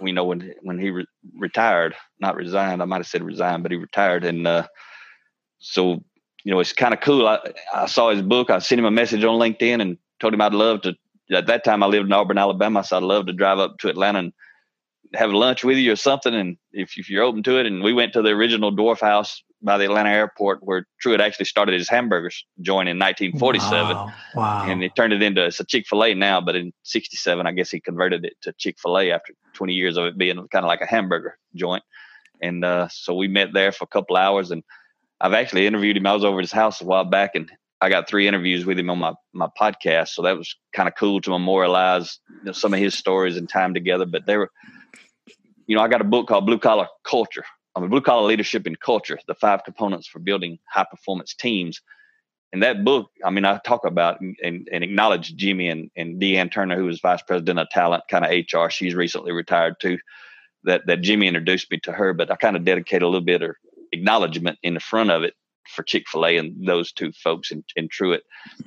we know when, when he re- retired, not resigned, I might've said resigned, but he retired. And, uh, so, you know, it's kind of cool. I, I saw his book. I sent him a message on LinkedIn and told him I'd love to, at that time I lived in Auburn, Alabama. So I'd love to drive up to Atlanta and have lunch with you or something. And if, if you're open to it. And we went to the original Dwarf House by the Atlanta airport where Truett actually started his hamburgers joint in nineteen forty-seven. Wow, wow. And it turned it into, it's a Chick-fil-A now, but in sixty-seven, I guess he converted it to Chick-fil-A after twenty years of it being kind of like a hamburger joint. And uh, so we met there for a couple hours and I've actually interviewed him. I was over at his house a while back and I got three interviews with him on my, my podcast. So that was kind of cool to memorialize, you know, some of his stories and time together, but they were, you know, I got a book called Blue Collar Culture. I mean, Blue Collar Leadership and Culture, the five components for building high performance teams. And that book, I mean, I talk about and, and, and acknowledge Jimmy and, and Deanne Turner, who was vice president of talent, kind of H R. She's recently retired too, that, that Jimmy introduced me to her, but I kind of dedicate a little bit of acknowledgement in the front of it for Chick-fil-A and those two folks in, in Truett.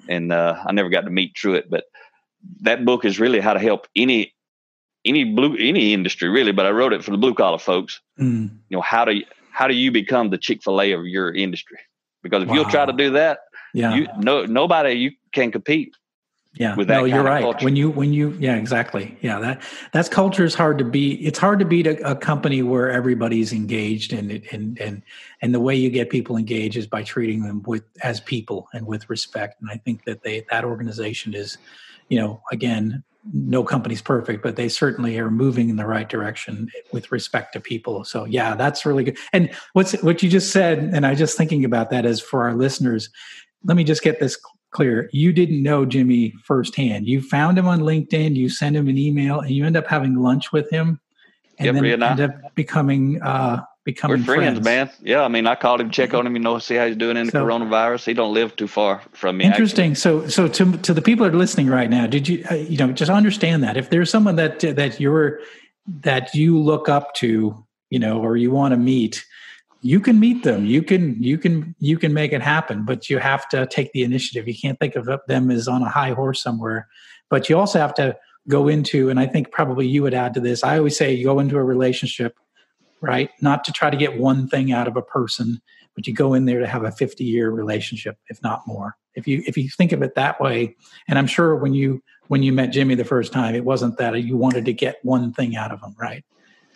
And uh, I never got to meet Truett, but that book is really how to help any any blue, any industry really, but I wrote it for the blue collar folks. Mm. You know, how do you, how do you become the Chick-fil-A of your industry? Because if wow. you'll try to do that, yeah. you no, nobody, you can compete yeah. with that no, kind you're of right. culture. When you, when you, yeah, exactly. Yeah. That, that's culture is hard to beat. It's hard to beat a, a company where everybody's engaged and, and, and, and the way you get people engaged is by treating them with, as people and with respect. And I think that they, that organization is, you know, again, no company's perfect, but they certainly are moving in the right direction with respect to people. So yeah, that's really good. And what's what you just said, and I just thinking about that is for our listeners, let me just get this clear. You didn't know Jimmy firsthand. You found him on LinkedIn, you send him an email, and you end up having lunch with him and yep, then Rhea and end I, up becoming uh becoming we're friends, friends, man. Yeah, I mean I called him, check on him, you know, see how he's doing in the so, coronavirus. He don't live too far from me. Interesting. Actually. So so to to the people that are listening right now, did you uh, you know, just understand that if there's someone that that you're that you look up to, you know, or you want to meet, you can meet them. You can you can you can make it happen, but you have to take the initiative. You can't think of them as on a high horse somewhere, but you also have to go into, and I think probably you would add to this. I always say you go into a relationship right? Not to try to get one thing out of a person, but you go in there to have a fifty-year relationship, if not more. If you if you think of it that way, and I'm sure when you when you met Jimmy the first time, it wasn't that you wanted to get one thing out of him, right?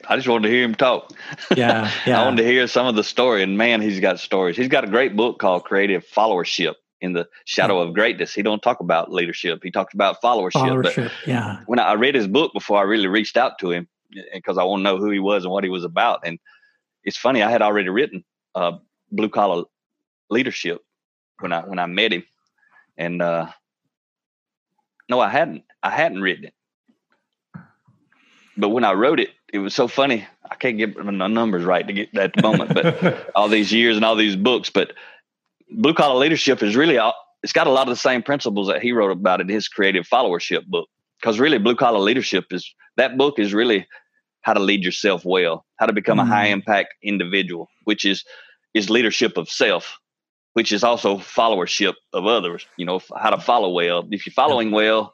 I just wanted to hear him talk. Yeah, yeah. I wanted to hear some of the story, and man, he's got stories. He's got a great book called Creative Followership. In the shadow of greatness. He don't talk about leadership. He talks about followership. followership but yeah. When I read his book before I really reached out to him, because I want to know who he was and what he was about. And it's funny, I had already written uh, Blue Collar Leadership when I when I met him. And uh, no, I hadn't. I hadn't written it. But when I wrote it, it was so funny. I can't get my numbers right to get that moment, but all these years and all these books. But Blue Collar Leadership is really, it's got a lot of the same principles that he wrote about in his Creative Followership book. Because really, Blue Collar Leadership is, that book is really how to lead yourself well, how to become mm-hmm. a high impact individual, which is, is leadership of self, which is also followership of others, you know, f- how to follow well. If you're following well,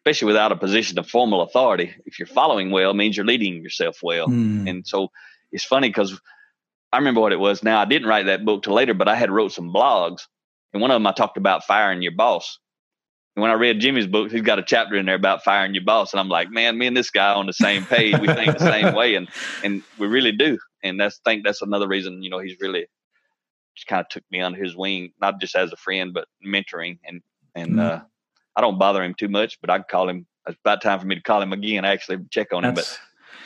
especially without a position of formal authority, if you're following well, it means you're leading yourself well. Mm. And so it's funny because I remember what it was now. I didn't write that book till later, but I had wrote some blogs. And one of them I talked about firing your boss. And when I read Jimmy's book, he's got a chapter in there about firing your boss. And I'm like, man, me and this guy on the same page. We think the same way. And and we really do. And that's I think that's another reason, you know, he's really just kind of took me under his wing, not just as a friend, but mentoring. And and mm-hmm. uh, I don't bother him too much, but I can call him. It's about time for me to call him again, actually check on him. That's,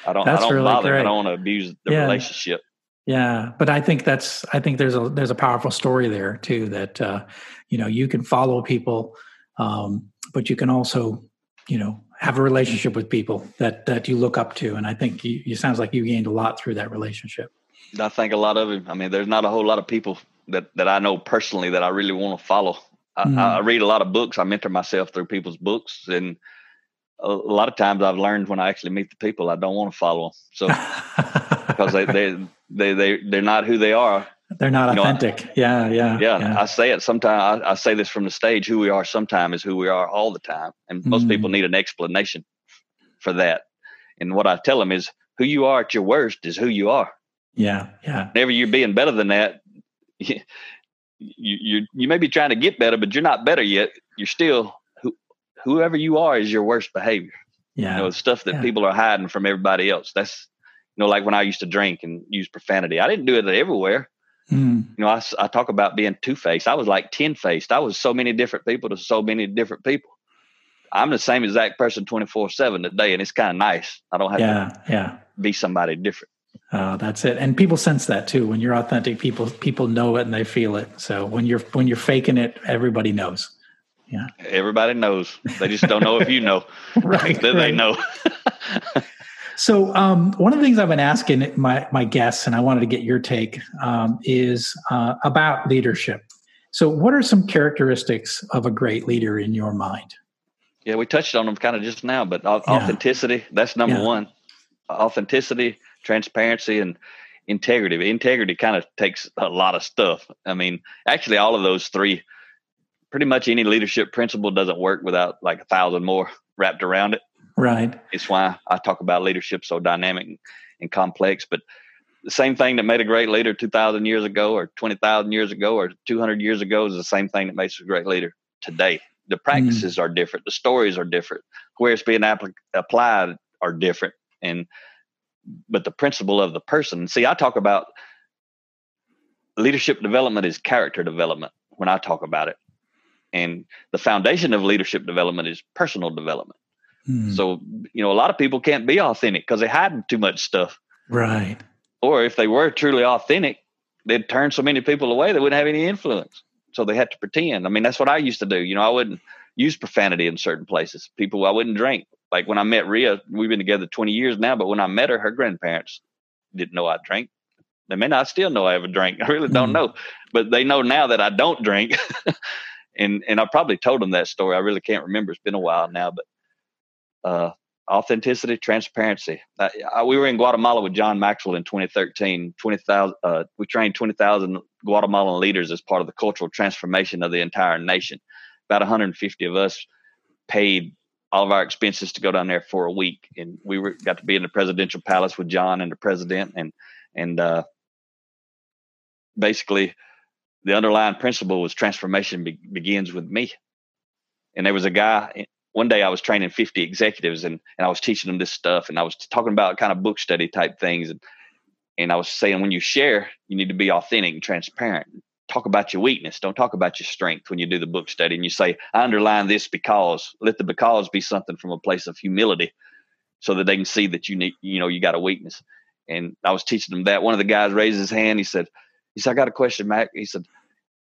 but I don't, I don't really bother great. him. I don't want to abuse the yeah. relationship. Yeah, but I think that's I think there's a there's a powerful story there too that uh, you know you can follow people, um, but you can also you know have a relationship with people that that you look up to, and I think you, it sounds like you gained a lot through that relationship. I think a lot of it. I mean, there's not a whole lot of people that, that I know personally that I really want to follow. I, mm. I read a lot of books. I mentor myself through people's books. And a lot of times I've learned when I actually meet the people, I don't want to follow them. So because they, they, they, they, they're not who they are. They're not you authentic. Know, I, yeah, yeah, yeah. Yeah. I say it sometimes. I, I say this from the stage. Who we are sometimes is who we are all the time. And most mm. people need an explanation for that. And what I tell them is who you are at your worst is who you are. Yeah, yeah. Whenever you're being better than that, you you you may be trying to get better, but you're not better yet. You're still who, whoever you are is your worst behavior. Yeah, you know, it's stuff that yeah. people are hiding from everybody else. That's you know, like when I used to drink and use profanity. I didn't do it everywhere. Mm. You know, I, I talk about being two-faced. I was like ten-faced. I was so many different people to so many different people. I'm the same exact person twenty-four seven today, and it's kind of nice. I don't have yeah, to yeah. be somebody different. Uh, that's it. And people sense that too. When you're authentic, people people know it and they feel it. So when you're when you're faking it, everybody knows. Yeah, everybody knows. They just don't know if you know. Right, then right. they know. So um, one of the things I've been asking my, my guests, and I wanted to get your take, um, is uh, about leadership. So what are some characteristics of a great leader in your mind? Yeah, we touched on them kind of just now, but authenticity, yeah. that's number yeah. one. Authenticity, transparency, and integrity. Integrity kind of takes a lot of stuff. I mean, actually all of those three, pretty much any leadership principle doesn't work without like a thousand more wrapped around it. Right. It's why I talk about leadership so dynamic and complex. But the same thing that made a great leader two thousand years ago or twenty thousand years ago or two hundred years ago is the same thing that makes a great leader today. The practices mm. are different. The stories are different. Where it's being app- applied are different. And but the principle of the person. See, I talk about leadership development is character development when I talk about it. And the foundation of leadership development is personal development. Mm. So, you know, a lot of people can't be authentic because they hide too much stuff. Right. Or if they were truly authentic, they'd turn so many people away, they wouldn't have any influence. So they had to pretend. I mean, that's what I used to do. You know, I wouldn't use profanity in certain places. People, I wouldn't drink. Like when I met Rhea, we've been together twenty years now, but when I met her, her grandparents didn't know I drank. They may not still know I ever drank. I really don't mm. know. But they know now that I don't drink. and and I probably told them that story. I really can't remember. It's been a while now, but Uh, authenticity, transparency. Uh, I, we were in Guatemala with John Maxwell in twenty thirteen. twenty thousand, uh, we trained twenty thousand Guatemalan leaders as part of the cultural transformation of the entire nation. About one hundred fifty of us paid all of our expenses to go down there for a week. And we were, got to be in the presidential palace with John and the president. And, and uh, basically, the underlying principle was transformation be- begins with me. And there was a guy in, one day I was training fifty executives and, and I was teaching them this stuff and I was talking about kind of book study type things. And, and I was saying, when you share, you need to be authentic and transparent. Talk about your weakness. Don't talk about your strength when you do the book study. And you say, I underline this because, let the because be something from a place of humility so that they can see that you need, you know, you got a weakness. And I was teaching them that. One of the guys raised his hand. He said, he said, I got a question, Mac. He said,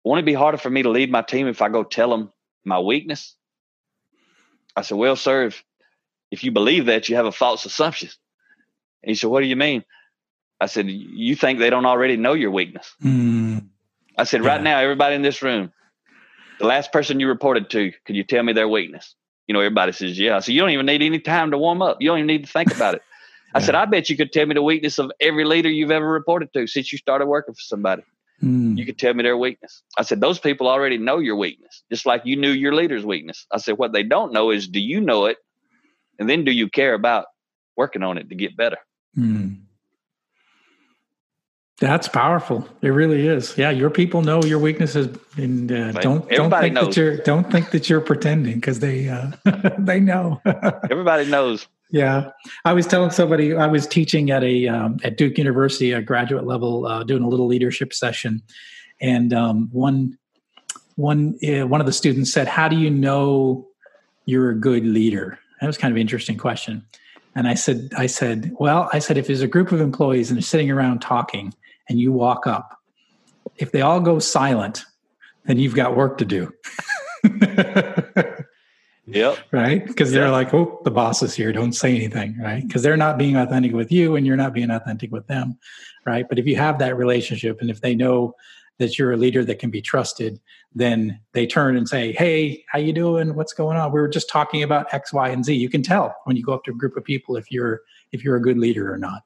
won't it be harder for me to lead my team if I go tell them my weakness? I said, well, sir, if, if you believe that, you have a false assumption. And he said, what do you mean? I said, you think they don't already know your weakness. Mm. I said, right yeah. now, everybody in this room, the last person you reported to, could you tell me their weakness? You know, everybody says, yeah. I said, you don't even need any time to warm up. You don't even need to think about it. yeah. I said, I bet you could tell me the weakness of every leader you've ever reported to since you started working for somebody. Mm. You could tell me their weakness. I said, those people already know your weakness, just like you knew your leader's weakness. I said, what they don't know is, do you know it? And then do you care about working on it to get better? Mm. That's powerful. It really is. Yeah. Your people know your weaknesses, and uh, don't, don't think knows. that you're, don't think that you're pretending, because they, uh, they know. Everybody knows. Yeah. I was telling somebody, I was teaching at a um, at Duke University, a graduate level, uh, doing a little leadership session. And um, one, one, uh, one of the students said, how do you know you're a good leader? That was kind of an interesting question. And I said, I said, well, I said, if there's a group of employees and they're sitting around talking and you walk up, if they all go silent, then you've got work to do. Yep. Right. Because they're yep. like, oh, the boss is here. Don't say anything. Right. Because they're not being authentic with you and you're not being authentic with them. Right. But if you have that relationship and if they know that you're a leader that can be trusted, then they turn and say, hey, how you doing? What's going on? We were just talking about X, Y, and Z. You can tell when you go up to a group of people if you're if you're a good leader or not.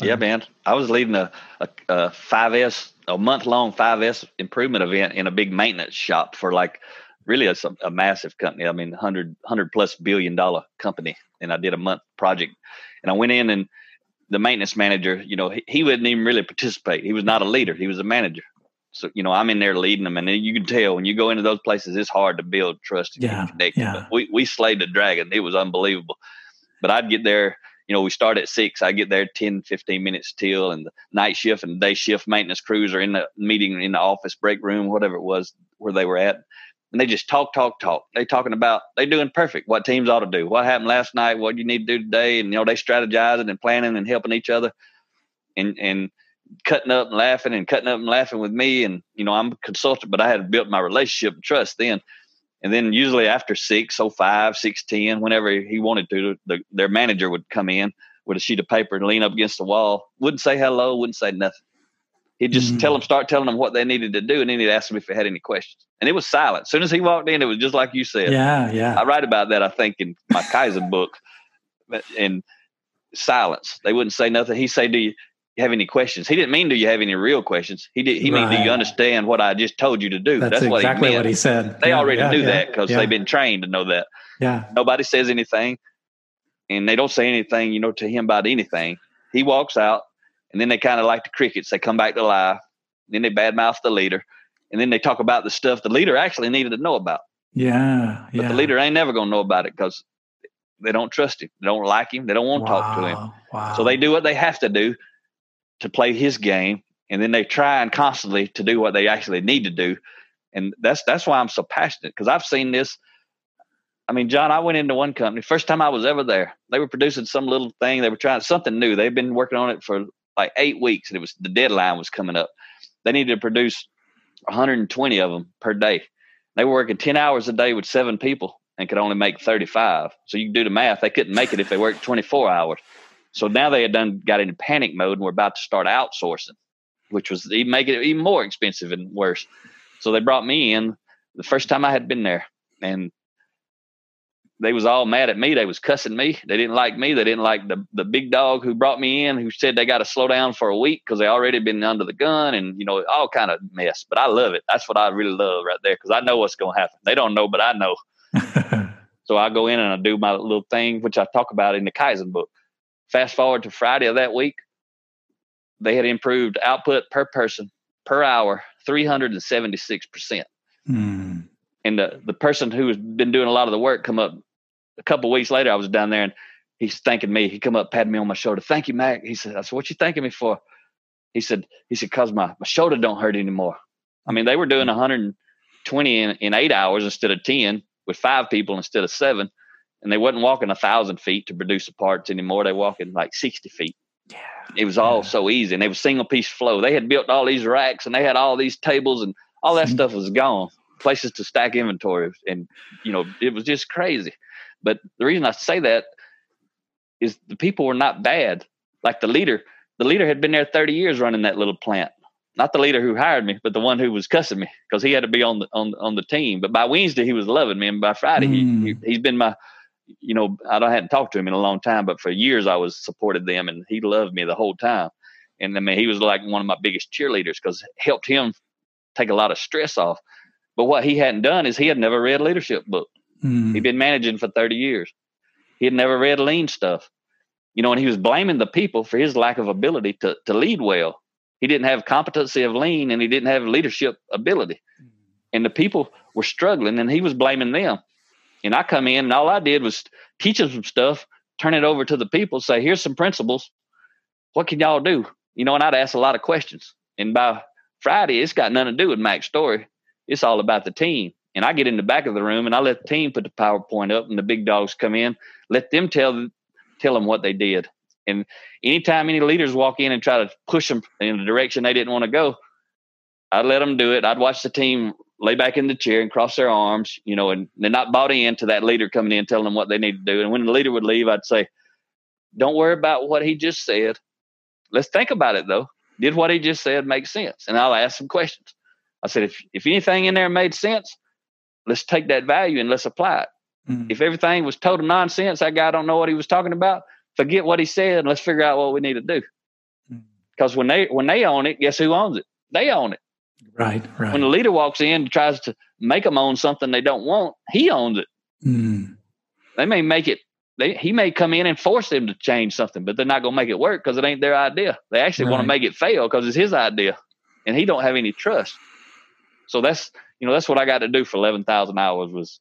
Yeah, um, man. I was leading a, a, a five S, a month-long five S improvement event in a big maintenance shop for like really a, a massive company. I mean, one hundred, one hundred plus billion dollar company. And I did a month project. And I went in and the maintenance manager, you know, he, he wouldn't even really participate. He was not a leader. He was a manager. So, you know, I'm in there leading them. And then you can tell when you go into those places, it's hard to build trust and yeah, connect. Yeah. But we, we slayed the dragon. It was unbelievable. But I'd get there. You know, we start at six. I get there ten, fifteen minutes till, and the night shift and day shift maintenance crews are in the meeting in the office break room, whatever it was where they were at. And they just talk, talk, talk. They talking about they doing perfect, what teams ought to do, what happened last night, what you need to do today. And, you know, they strategizing and planning and helping each other and, and cutting up and laughing and cutting up and laughing with me. And, you know, I'm a consultant, but I had built my relationship and trust then. And then usually after six, oh five, six ten, whenever he wanted to, the, their manager would come in with a sheet of paper and lean up against the wall. Wouldn't say hello. Wouldn't say nothing. He'd just mm-hmm. tell them, start telling them what they needed to do, and then he'd ask them if they had any questions. And it was silent. As soon as he walked in, it was just like you said. Yeah, yeah. I write about that, I think, in my Kaizen book. But, and silence. They wouldn't say nothing. He'd say, do you have any questions? He didn't mean, do you have any real questions? He did. He right. mean, do you understand what I just told you to do? That's, That's what exactly he meant. What he said. They yeah, already yeah, knew yeah, that because yeah. they've been trained to know that. Yeah. Nobody says anything, and they don't say anything, you know, to him about anything. He walks out. And then they kind of like the crickets. They come back to life. Then they badmouth the leader. And then they talk about the stuff the leader actually needed to know about. Yeah. But yeah. the leader ain't never going to know about it because they don't trust him. They don't like him. They don't want to wow. talk to him. Wow. So they do what they have to do to play his game. And then they try and constantly to do what they actually need to do. And that's, that's why I'm so passionate, because I've seen this. I mean, John, I went into one company. First time I was ever there, they were producing some little thing. They were trying something new. They've been working on it for like eight weeks, and it was the deadline was coming up. They needed to produce one hundred twenty of them per day. They were working ten hours a day with seven people and could only make thirty-five. So you can do the math. They couldn't make it if they worked twenty-four hours. So now they had done got into panic mode and were about to start outsourcing, which was even making it even more expensive and worse. So they brought me in the first time I had been there, and they was all mad at me. They was cussing me. They didn't like me. They didn't like the, the big dog who brought me in, who said they got to slow down for a week because they already been under the gun and, you know, all kind of mess. But I love it. That's what I really love right there, because I know what's going to happen. They don't know, but I know. So I go in and I do my little thing, which I talk about in the Kaizen book. Fast forward to Friday of that week, they had improved output per person per hour three hundred seventy-six percent. Mm. And the, the person who has been doing a lot of the work come up. A couple of weeks later, I was down there, and he's thanking me. He come up, patted me on my shoulder. Thank you, Mac. He said, I said, what you thanking me for? He said, he said, because my, my shoulder don't hurt anymore. I mean, they were doing one hundred twenty in, in eight hours instead of ten with five people instead of seven. And they wasn't walking one thousand feet to produce the parts anymore. They walking like sixty feet. Yeah, it was all yeah. so easy. And they were single-piece flow. They had built all these racks, and they had all these tables, and all that stuff was gone. Places to stack inventory. And, you know, it was just crazy. But the reason I say that is the people were not bad. Like the leader, the leader had been there thirty years running that little plant. Not the leader who hired me, but the one who was cussing me because he had to be on the, on, on the team. But by Wednesday, he was loving me. And by Friday, mm. he, he, he's been my, you know, I hadn't talked to him in a long time, but for years I was supported them, and he loved me the whole time. And I mean, he was like one of my biggest cheerleaders because it helped him take a lot of stress off. But what he hadn't done is he had never read a leadership book. Mm. He'd been managing for thirty years. He had never read lean stuff. You know, and he was blaming the people for his lack of ability to, to lead well. He didn't have competency of lean, and he didn't have leadership ability. Mm. And the people were struggling, and he was blaming them. And I come in, and all I did was teach them some stuff, turn it over to the people, say, here's some principles. What can y'all do? You know, and I'd ask a lot of questions. And by Friday, it's got nothing to do with Mack's story. It's all about the team. And I get in the back of the room, and I let the team put the PowerPoint up, and the big dogs come in, let them tell, tell them what they did. And anytime any leaders walk in and try to push them in the direction they didn't want to go, I'd let them do it. I'd watch the team lay back in the chair and cross their arms, you know, and they're not bought into that leader coming in, telling them what they need to do. And when the leader would leave, I'd say, don't worry about what he just said. Let's think about it though. Did what he just said make sense? And I'll ask some questions. I said, if, if anything in there made sense, let's take that value and let's apply it. Mm-hmm. If everything was total nonsense, that guy don't know what he was talking about, forget what he said and let's figure out what we need to do. Because mm-hmm. when they when they own it, guess who owns it? They own it. Right, right. When the leader walks in and tries to make them own something they don't want, he owns it. Mm-hmm. They may make it, they, he may come in and force them to change something, but they're not going to make it work because it ain't their idea. They actually right. want to make it fail because it's his idea and he don't have any trust. So that's, you know, that's what I got to do for eleven thousand hours was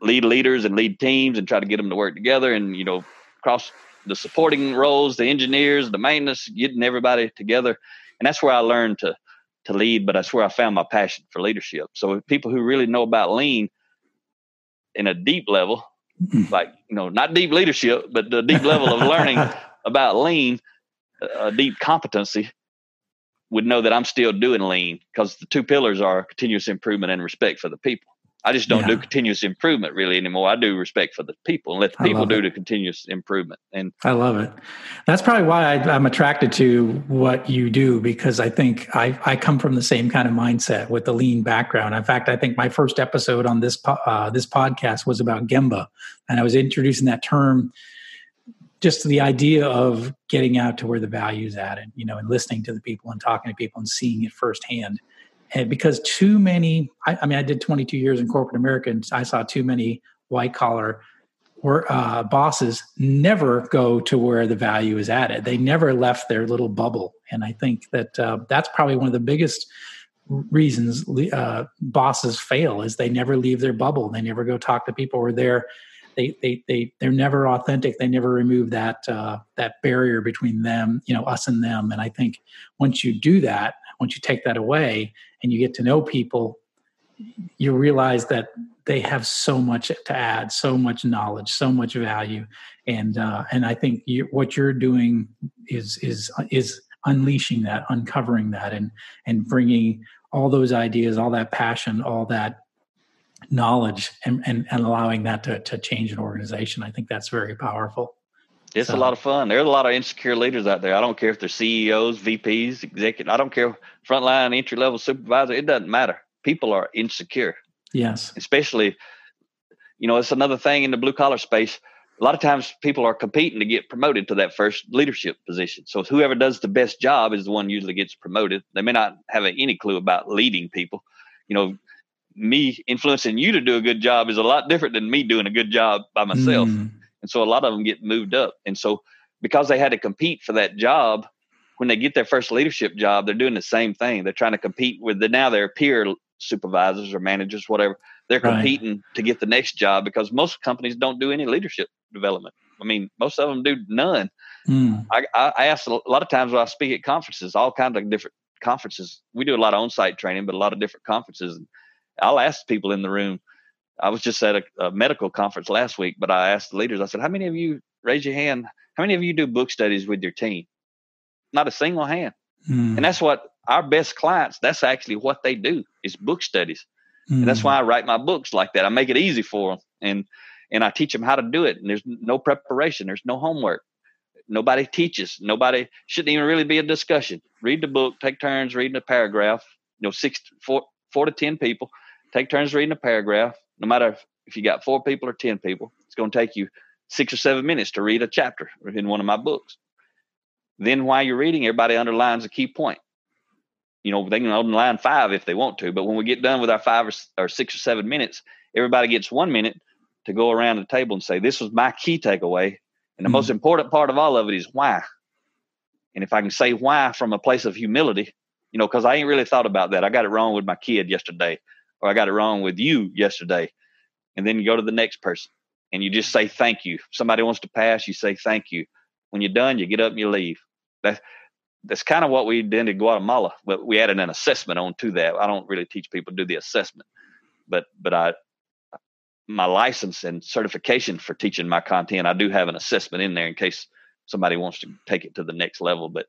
lead leaders and lead teams and try to get them to work together and, you know, across the supporting roles, the engineers, the maintenance, getting everybody together. And that's where I learned to, to lead, but that's where I found my passion for leadership. So people who really know about lean in a deep level, like, you know, not deep leadership, but the deep level of learning about lean, a deep competency, would know that I'm still doing lean because the two pillars are continuous improvement and respect for the people. I just don't yeah. do continuous improvement really anymore. I do respect for the people and let the people do the continuous improvement. And I love it. That's probably why I, I'm attracted to what you do, because I think I, I come from the same kind of mindset with the lean background. In fact, I think my first episode on this, uh, this podcast was about Gemba, and I was introducing that term, just the idea of getting out to where the value's at, and, you know, and listening to the people and talking to people and seeing it firsthand. And because too many, I, I mean, I did twenty-two years in corporate America, and I saw too many white collar uh, bosses never go to where the value is at it. They never left their little bubble. And I think that uh, that's probably one of the biggest reasons uh, bosses fail is they never leave their bubble. They never go talk to people who are there. They they they they're never authentic. They never remove that uh, that barrier between them, you know, us and them. And I think once you do that, once you take that away and you get to know people, you realize that they have so much to add, so much knowledge, so much value. And uh, and I think you, what you're doing is is is unleashing that, uncovering that, and and bringing all those ideas, all that passion, all that knowledge, and, and, and allowing that to, to change an organization. I think that's very powerful. It's so. A lot of fun. There's a lot of insecure leaders out there. I don't care if they're C E Os, V Ps, executive. I don't care. Frontline, entry-level supervisor. It doesn't matter. People are insecure. Yes. Especially, you know, it's another thing in the blue collar space. A lot of times people are competing to get promoted to that first leadership position. So whoever does the best job is the one usually gets promoted. They may not have any clue about leading people, you know. Me influencing you to do a good job is a lot different than me doing a good job by myself. Mm. And so a lot of them get moved up. And so because they had to compete for that job, when they get their first leadership job, they're doing the same thing. They're trying to compete with the, now their peer supervisors or managers, whatever. They're competing right. to get the next job because most companies don't do any leadership development. I mean, most of them do none. Mm. I, I ask a lot of times when I speak at conferences, all kinds of different conferences. We do a lot of on-site training, but a lot of different conferences. And I'll ask people in the room. I was just at a, a medical conference last week, but I asked the leaders, I said, how many of you, raise your hand, how many of you do book studies with your team? Not a single hand. Mm. And that's what our best clients, that's actually what they do is book studies. Mm. And that's why I write my books like that. I make it easy for them. And, and I teach them how to do it. And there's no preparation. There's no homework. Nobody teaches. Nobody, shouldn't even really be a discussion. Read the book, take turns reading a paragraph, you know, six, four, four to ten people. Take turns reading a paragraph. No matter if you got four people or ten people, it's going to take you six or seven minutes to read a chapter in one of my books. Then while you're reading, everybody underlines a key point. You know, they can underline five if they want to, but when we get done with our five or, or six or seven minutes, everybody gets one minute to go around the table and say, this was my key takeaway. And the mm-hmm. most important part of all of it is why. And if I can say why from a place of humility, you know, because I ain't really thought about that. I got it wrong with my kid yesterday. Or I got it wrong with you yesterday. And then you go to the next person and you just say, thank you. If somebody wants to pass, you say, thank you. When you're done, you get up and you leave. That's, that's kind of what we did in Guatemala, but we added an assessment on to that. I don't really teach people to do the assessment, but, but I, my license and certification for teaching my content, I do have an assessment in there in case somebody wants to take it to the next level, but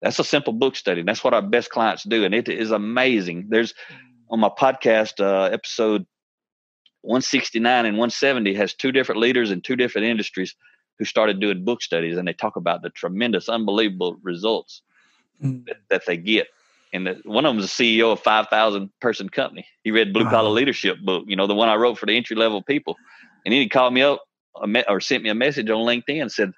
that's a simple book study. And that's what our best clients do. And it is amazing. There's, on my podcast, uh, episode one sixty-nine and one seventy has two different leaders in two different industries who started doing book studies. And they talk about the tremendous, unbelievable results mm. that, that they get And the, one of them is the C E O of five thousand person company. He read Blue Collar Leadership book, you know, the one I wrote for the entry level people. And then he called me up or sent me a message on LinkedIn and said,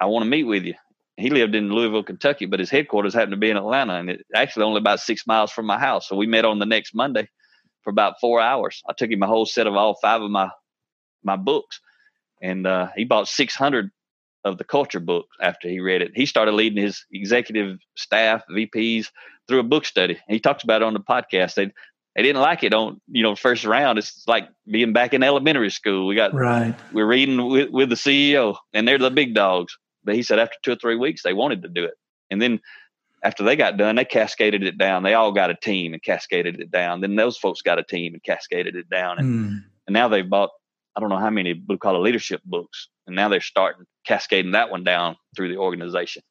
I want to meet with you. He lived in Louisville, Kentucky, but his headquarters happened to be in Atlanta, and it actually only about six miles from my house. So we met on the next Monday for about four hours. I took him a whole set of all five of my, my books, and uh, he bought six hundred of the culture books after he read it. He started leading his executive staff, V Ps, through a book study. He talks about it on the podcast. They they didn't like it on, you know, first round. It's like being back in elementary school. We got right. We're reading with, with the C E O, and they're the big dogs. But he said after two or three weeks, they wanted to do it. And then after they got done, they cascaded it down. They all got a team and cascaded it down. Then those folks got a team and cascaded it down. And, mm. and now they've bought, I don't know how many Blue Collar Leadership books. And now they're starting cascading that one down through the organization.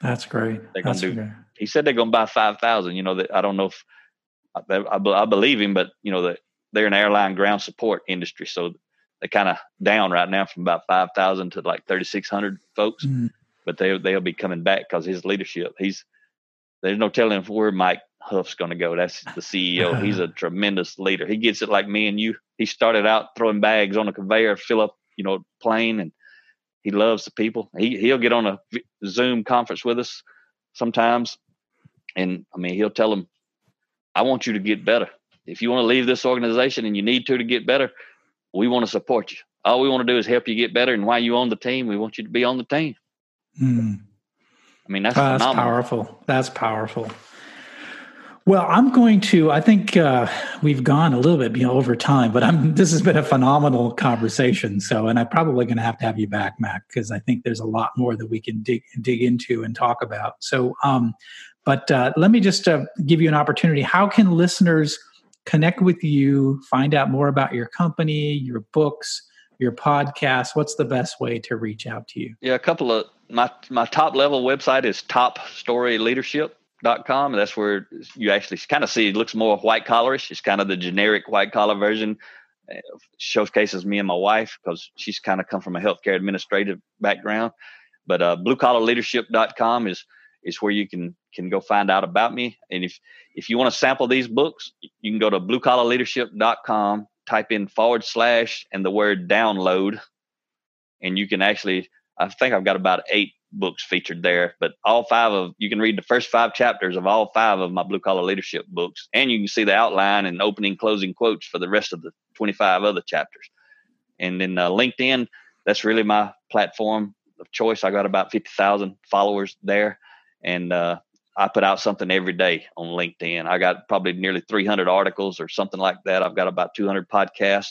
That's great. They're gonna That's do, great. He said they're going to buy five thousand. You know, that I don't know if I, I, I believe him, but you know, that they're an airline ground support industry. So they're kind of down right now from about five thousand to like thirty-six hundred folks, mm. but they, they'll be coming back because his leadership, he's, there's no telling where Mike Huff's going to go. That's the C E O. Yeah. He's a tremendous leader. He gets it like me and you. He started out throwing bags on a conveyor, fill up, you know, plane, and he loves the people. He, he'll get on a Zoom conference with us sometimes. And I mean, he'll tell them, I want you to get better. If you want to leave this organization and you need to, to get better, we want to support you. All we want to do is help you get better. And while you're on the team, we want you to be on the team. Mm. I mean, that's, oh, that's powerful. That's powerful. Well, I'm going to, I think uh, we've gone a little bit you know, over time, but I'm, this has been a phenomenal conversation. So, and I'm probably going to have to have you back, Mack, because I think there's a lot more that we can dig, dig into and talk about. So, um, but uh, let me just uh, give you an opportunity. How can listeners connect with you, find out more about your company, your books, your podcast? What's the best way to reach out to you? Yeah, a couple of my my top level website is top story leadership dot com. That's where you actually kind of see it looks more white collarish. It's kind of the generic white collar version. It showcases me and my wife because she's kind of come from a healthcare administrative background. But uh, blue collar leadership dot com is is where you can can go find out about me. And if, if you want to sample these books, you can go to blue collar leadership dot com, type in forward slash and the word download. And you can actually, I think I've got about eight books featured there, but all five of, you can read the first five chapters of all five of my Blue Collar Leadership books. And you can see the outline and opening, closing quotes for the rest of the twenty-five other chapters. And then uh, LinkedIn, that's really my platform of choice. I got about fifty thousand followers there. And uh, I put out something every day on LinkedIn. I got probably nearly three hundred articles or something like that. I've got about two hundred podcast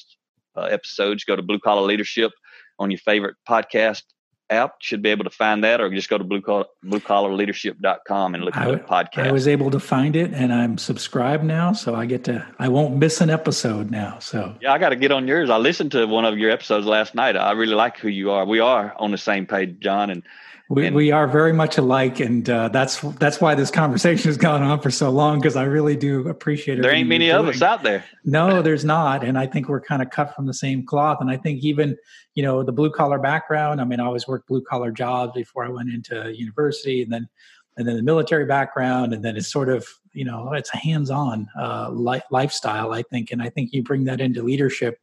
uh, episodes. Go to Blue Collar Leadership on your favorite podcast app. Should be able to find that, or just go to blue collar, blue collar leadership dot com and look at the podcast. I was able to find it, and I'm subscribed now, so I get to, I won't miss an episode now. So yeah, I got to get on yours. I listened to one of your episodes last night. I really like who you are. We are on the same page, John, and We and, we are very much alike, and uh, that's that's why this conversation has gone on for so long, because I really do appreciate it. There ain't many of us out there. No, there's not, and I think we're kind of cut from the same cloth. And I think even, you know, the blue-collar background, I mean, I always worked blue-collar jobs before I went into university, and then and then the military background, and then it's sort of, you know, it's a hands-on uh, li- lifestyle, I think, and I think you bring that into leadership.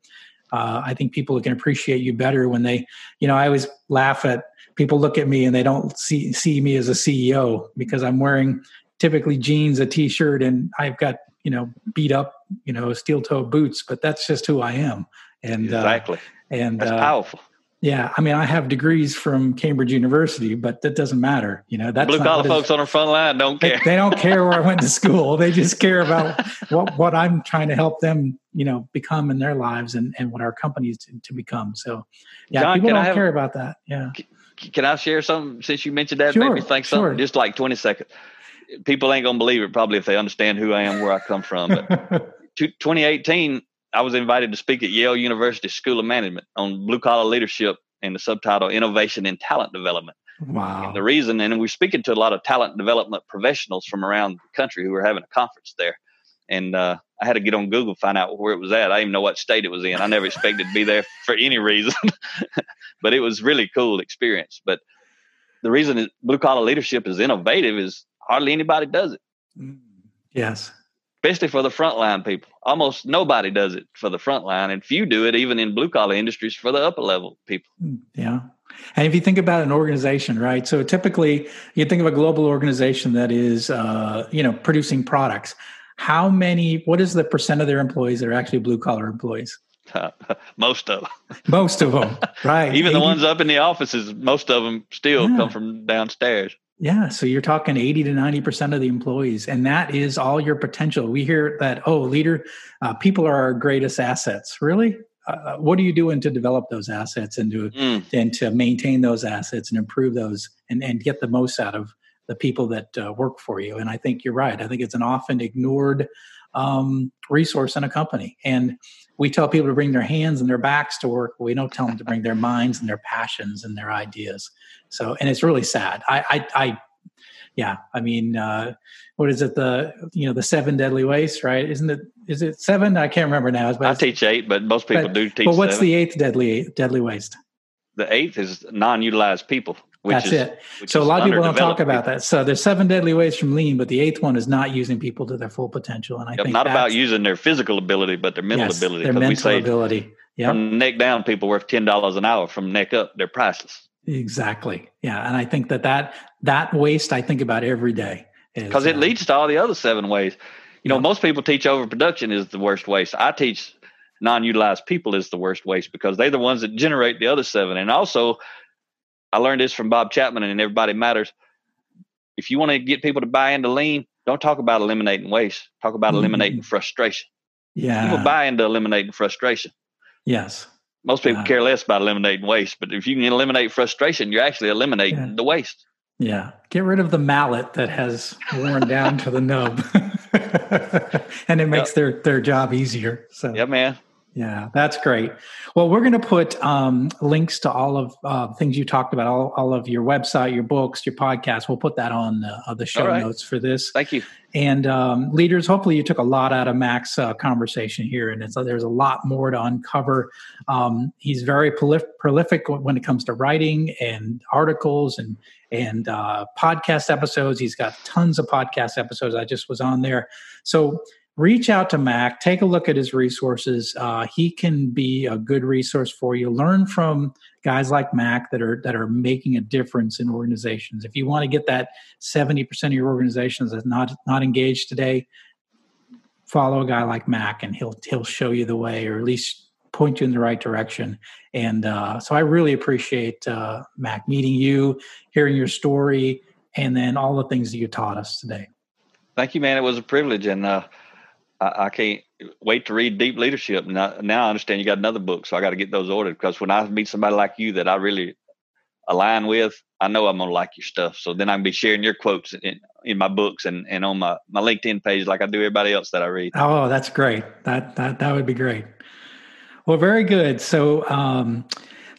Uh, I think people can appreciate you better when they, you know, I always laugh at, people look at me and they don't see see me as a C E O because I'm wearing typically jeans, a t-shirt, and I've got, you know, beat up, you know, steel-toe boots, but that's just who I am. And exactly. Uh, and that's uh, powerful. Yeah. I mean, I have degrees from Cambridge University, but that doesn't matter. You know, that's blue collar folks on the front line don't care. They, they don't care where I went to school. They just care about what, what I'm trying to help them, you know, become in their lives and, and what our companies to, to become. So yeah, John, people don't have, care about that. Yeah. Can, Can I share something since you mentioned that? Sure, made me think something. Sure. Just like twenty seconds. People ain't going to believe it probably if they understand who I am, where I come from. But twenty eighteen, I was invited to speak at Yale University School of Management on Blue Collar Leadership and the subtitle Innovation and Talent Development. Wow. And the reason, and we're speaking to a lot of talent development professionals from around the country who are having a conference there. And uh, I had to get on Google, find out where it was at. I didn't even know what state it was in. I never expected to be there for any reason, but it was really cool experience. But the reason that blue collar leadership is innovative is hardly anybody does it. Yes. Especially for the frontline people. Almost nobody does it for the frontline, and few do it even in blue collar industries for the upper level people. Yeah. And if you think about an organization, right? So typically you think of a global organization that is, uh, you know, producing products. How many, what is the percent of their employees that are actually blue collar employees? Uh, most of them. Most of them, right. Even eighty the ones up in the offices, most of them still yeah. come from downstairs. Yeah. So you're talking eighty to ninety percent of the employees, and that is all your potential. We hear that, oh, leader, uh, people are our greatest assets. Really? Uh, what are you doing to develop those assets and to, mm. and to maintain those assets and improve those and, and get the most out of the people that uh, work for you? And I think you're right. I think it's an often ignored um, resource in a company. And we tell people to bring their hands and their backs to work. We don't tell them to bring their minds and their passions and their ideas. So, and it's really sad. I, I, I yeah, I mean, uh, what is it? The, you know, the seven deadly wastes, right? Isn't it, is it seven? I can't remember now. I teach eight, but most people but, do teach But what's seven. The eighth deadly, deadly waste? The eighth is non-utilized people. Which That's is, it. Which so a lot of people don't talk about people. that. So there's seven deadly ways from lean, but the eighth one is not using people to their full potential. And I yep, think not about using their physical ability, but their mental yes, ability. Their mental we say ability. Yep. From neck down, people worth ten dollars an hour. From neck up, they're priceless. Exactly. Yeah. And I think that that, that waste I think about every day. Because it uh, leads to all the other seven ways. You know, yep. most people teach overproduction is the worst waste. I teach non-utilized people is the worst waste because they're the ones that generate the other seven. And also, I learned this from Bob Chapman and Everybody Matters. If you want to get people to buy into lean, don't talk about eliminating waste. Talk about mm. eliminating frustration. Yeah. People buy into eliminating frustration. Yes. Most people yeah. care less about eliminating waste, but if you can eliminate frustration, you're actually eliminating yeah. the waste. Yeah. Get rid of the mallet that has worn down to the nub and it makes yep. their, their job easier. So. Yeah, man. Yeah, that's great. Well, we're going to put um, links to all of uh, things you talked about, all, all of your website, your books, your podcast. We'll put that on uh, the show right. notes for this. Thank you. And um, leaders, hopefully you took a lot out of Mack's uh, conversation here, and it's, uh, there's a lot more to uncover. Um, he's very prolif- prolific when it comes to writing and articles and and uh, podcast episodes. He's got tons of podcast episodes. I just was on there. So reach out to Mack, take a look at his resources. Uh, he can be a good resource for you. Learn from guys like Mack that are that are making a difference in organizations. If you want to get that seventy percent of your organizations that's not, not engaged today, follow a guy like Mack and he'll he'll show you the way, or at least point you in the right direction. And uh, so I really appreciate uh, Mack, meeting you, hearing your story, and then all the things that you taught us today. Thank you, man. It was a privilege. And uh I can't wait to read Deep Leadership. Now, now I understand you got another book, so I got to get those ordered, because when I meet somebody like you that I really align with, I know I'm going to like your stuff. So then I can be sharing your quotes in, in my books and, and on my, my LinkedIn page like I do everybody else that I read. Oh, that's great. That that, that would be great. Well, very good. So um,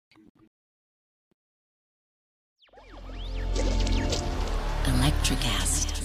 Electricast.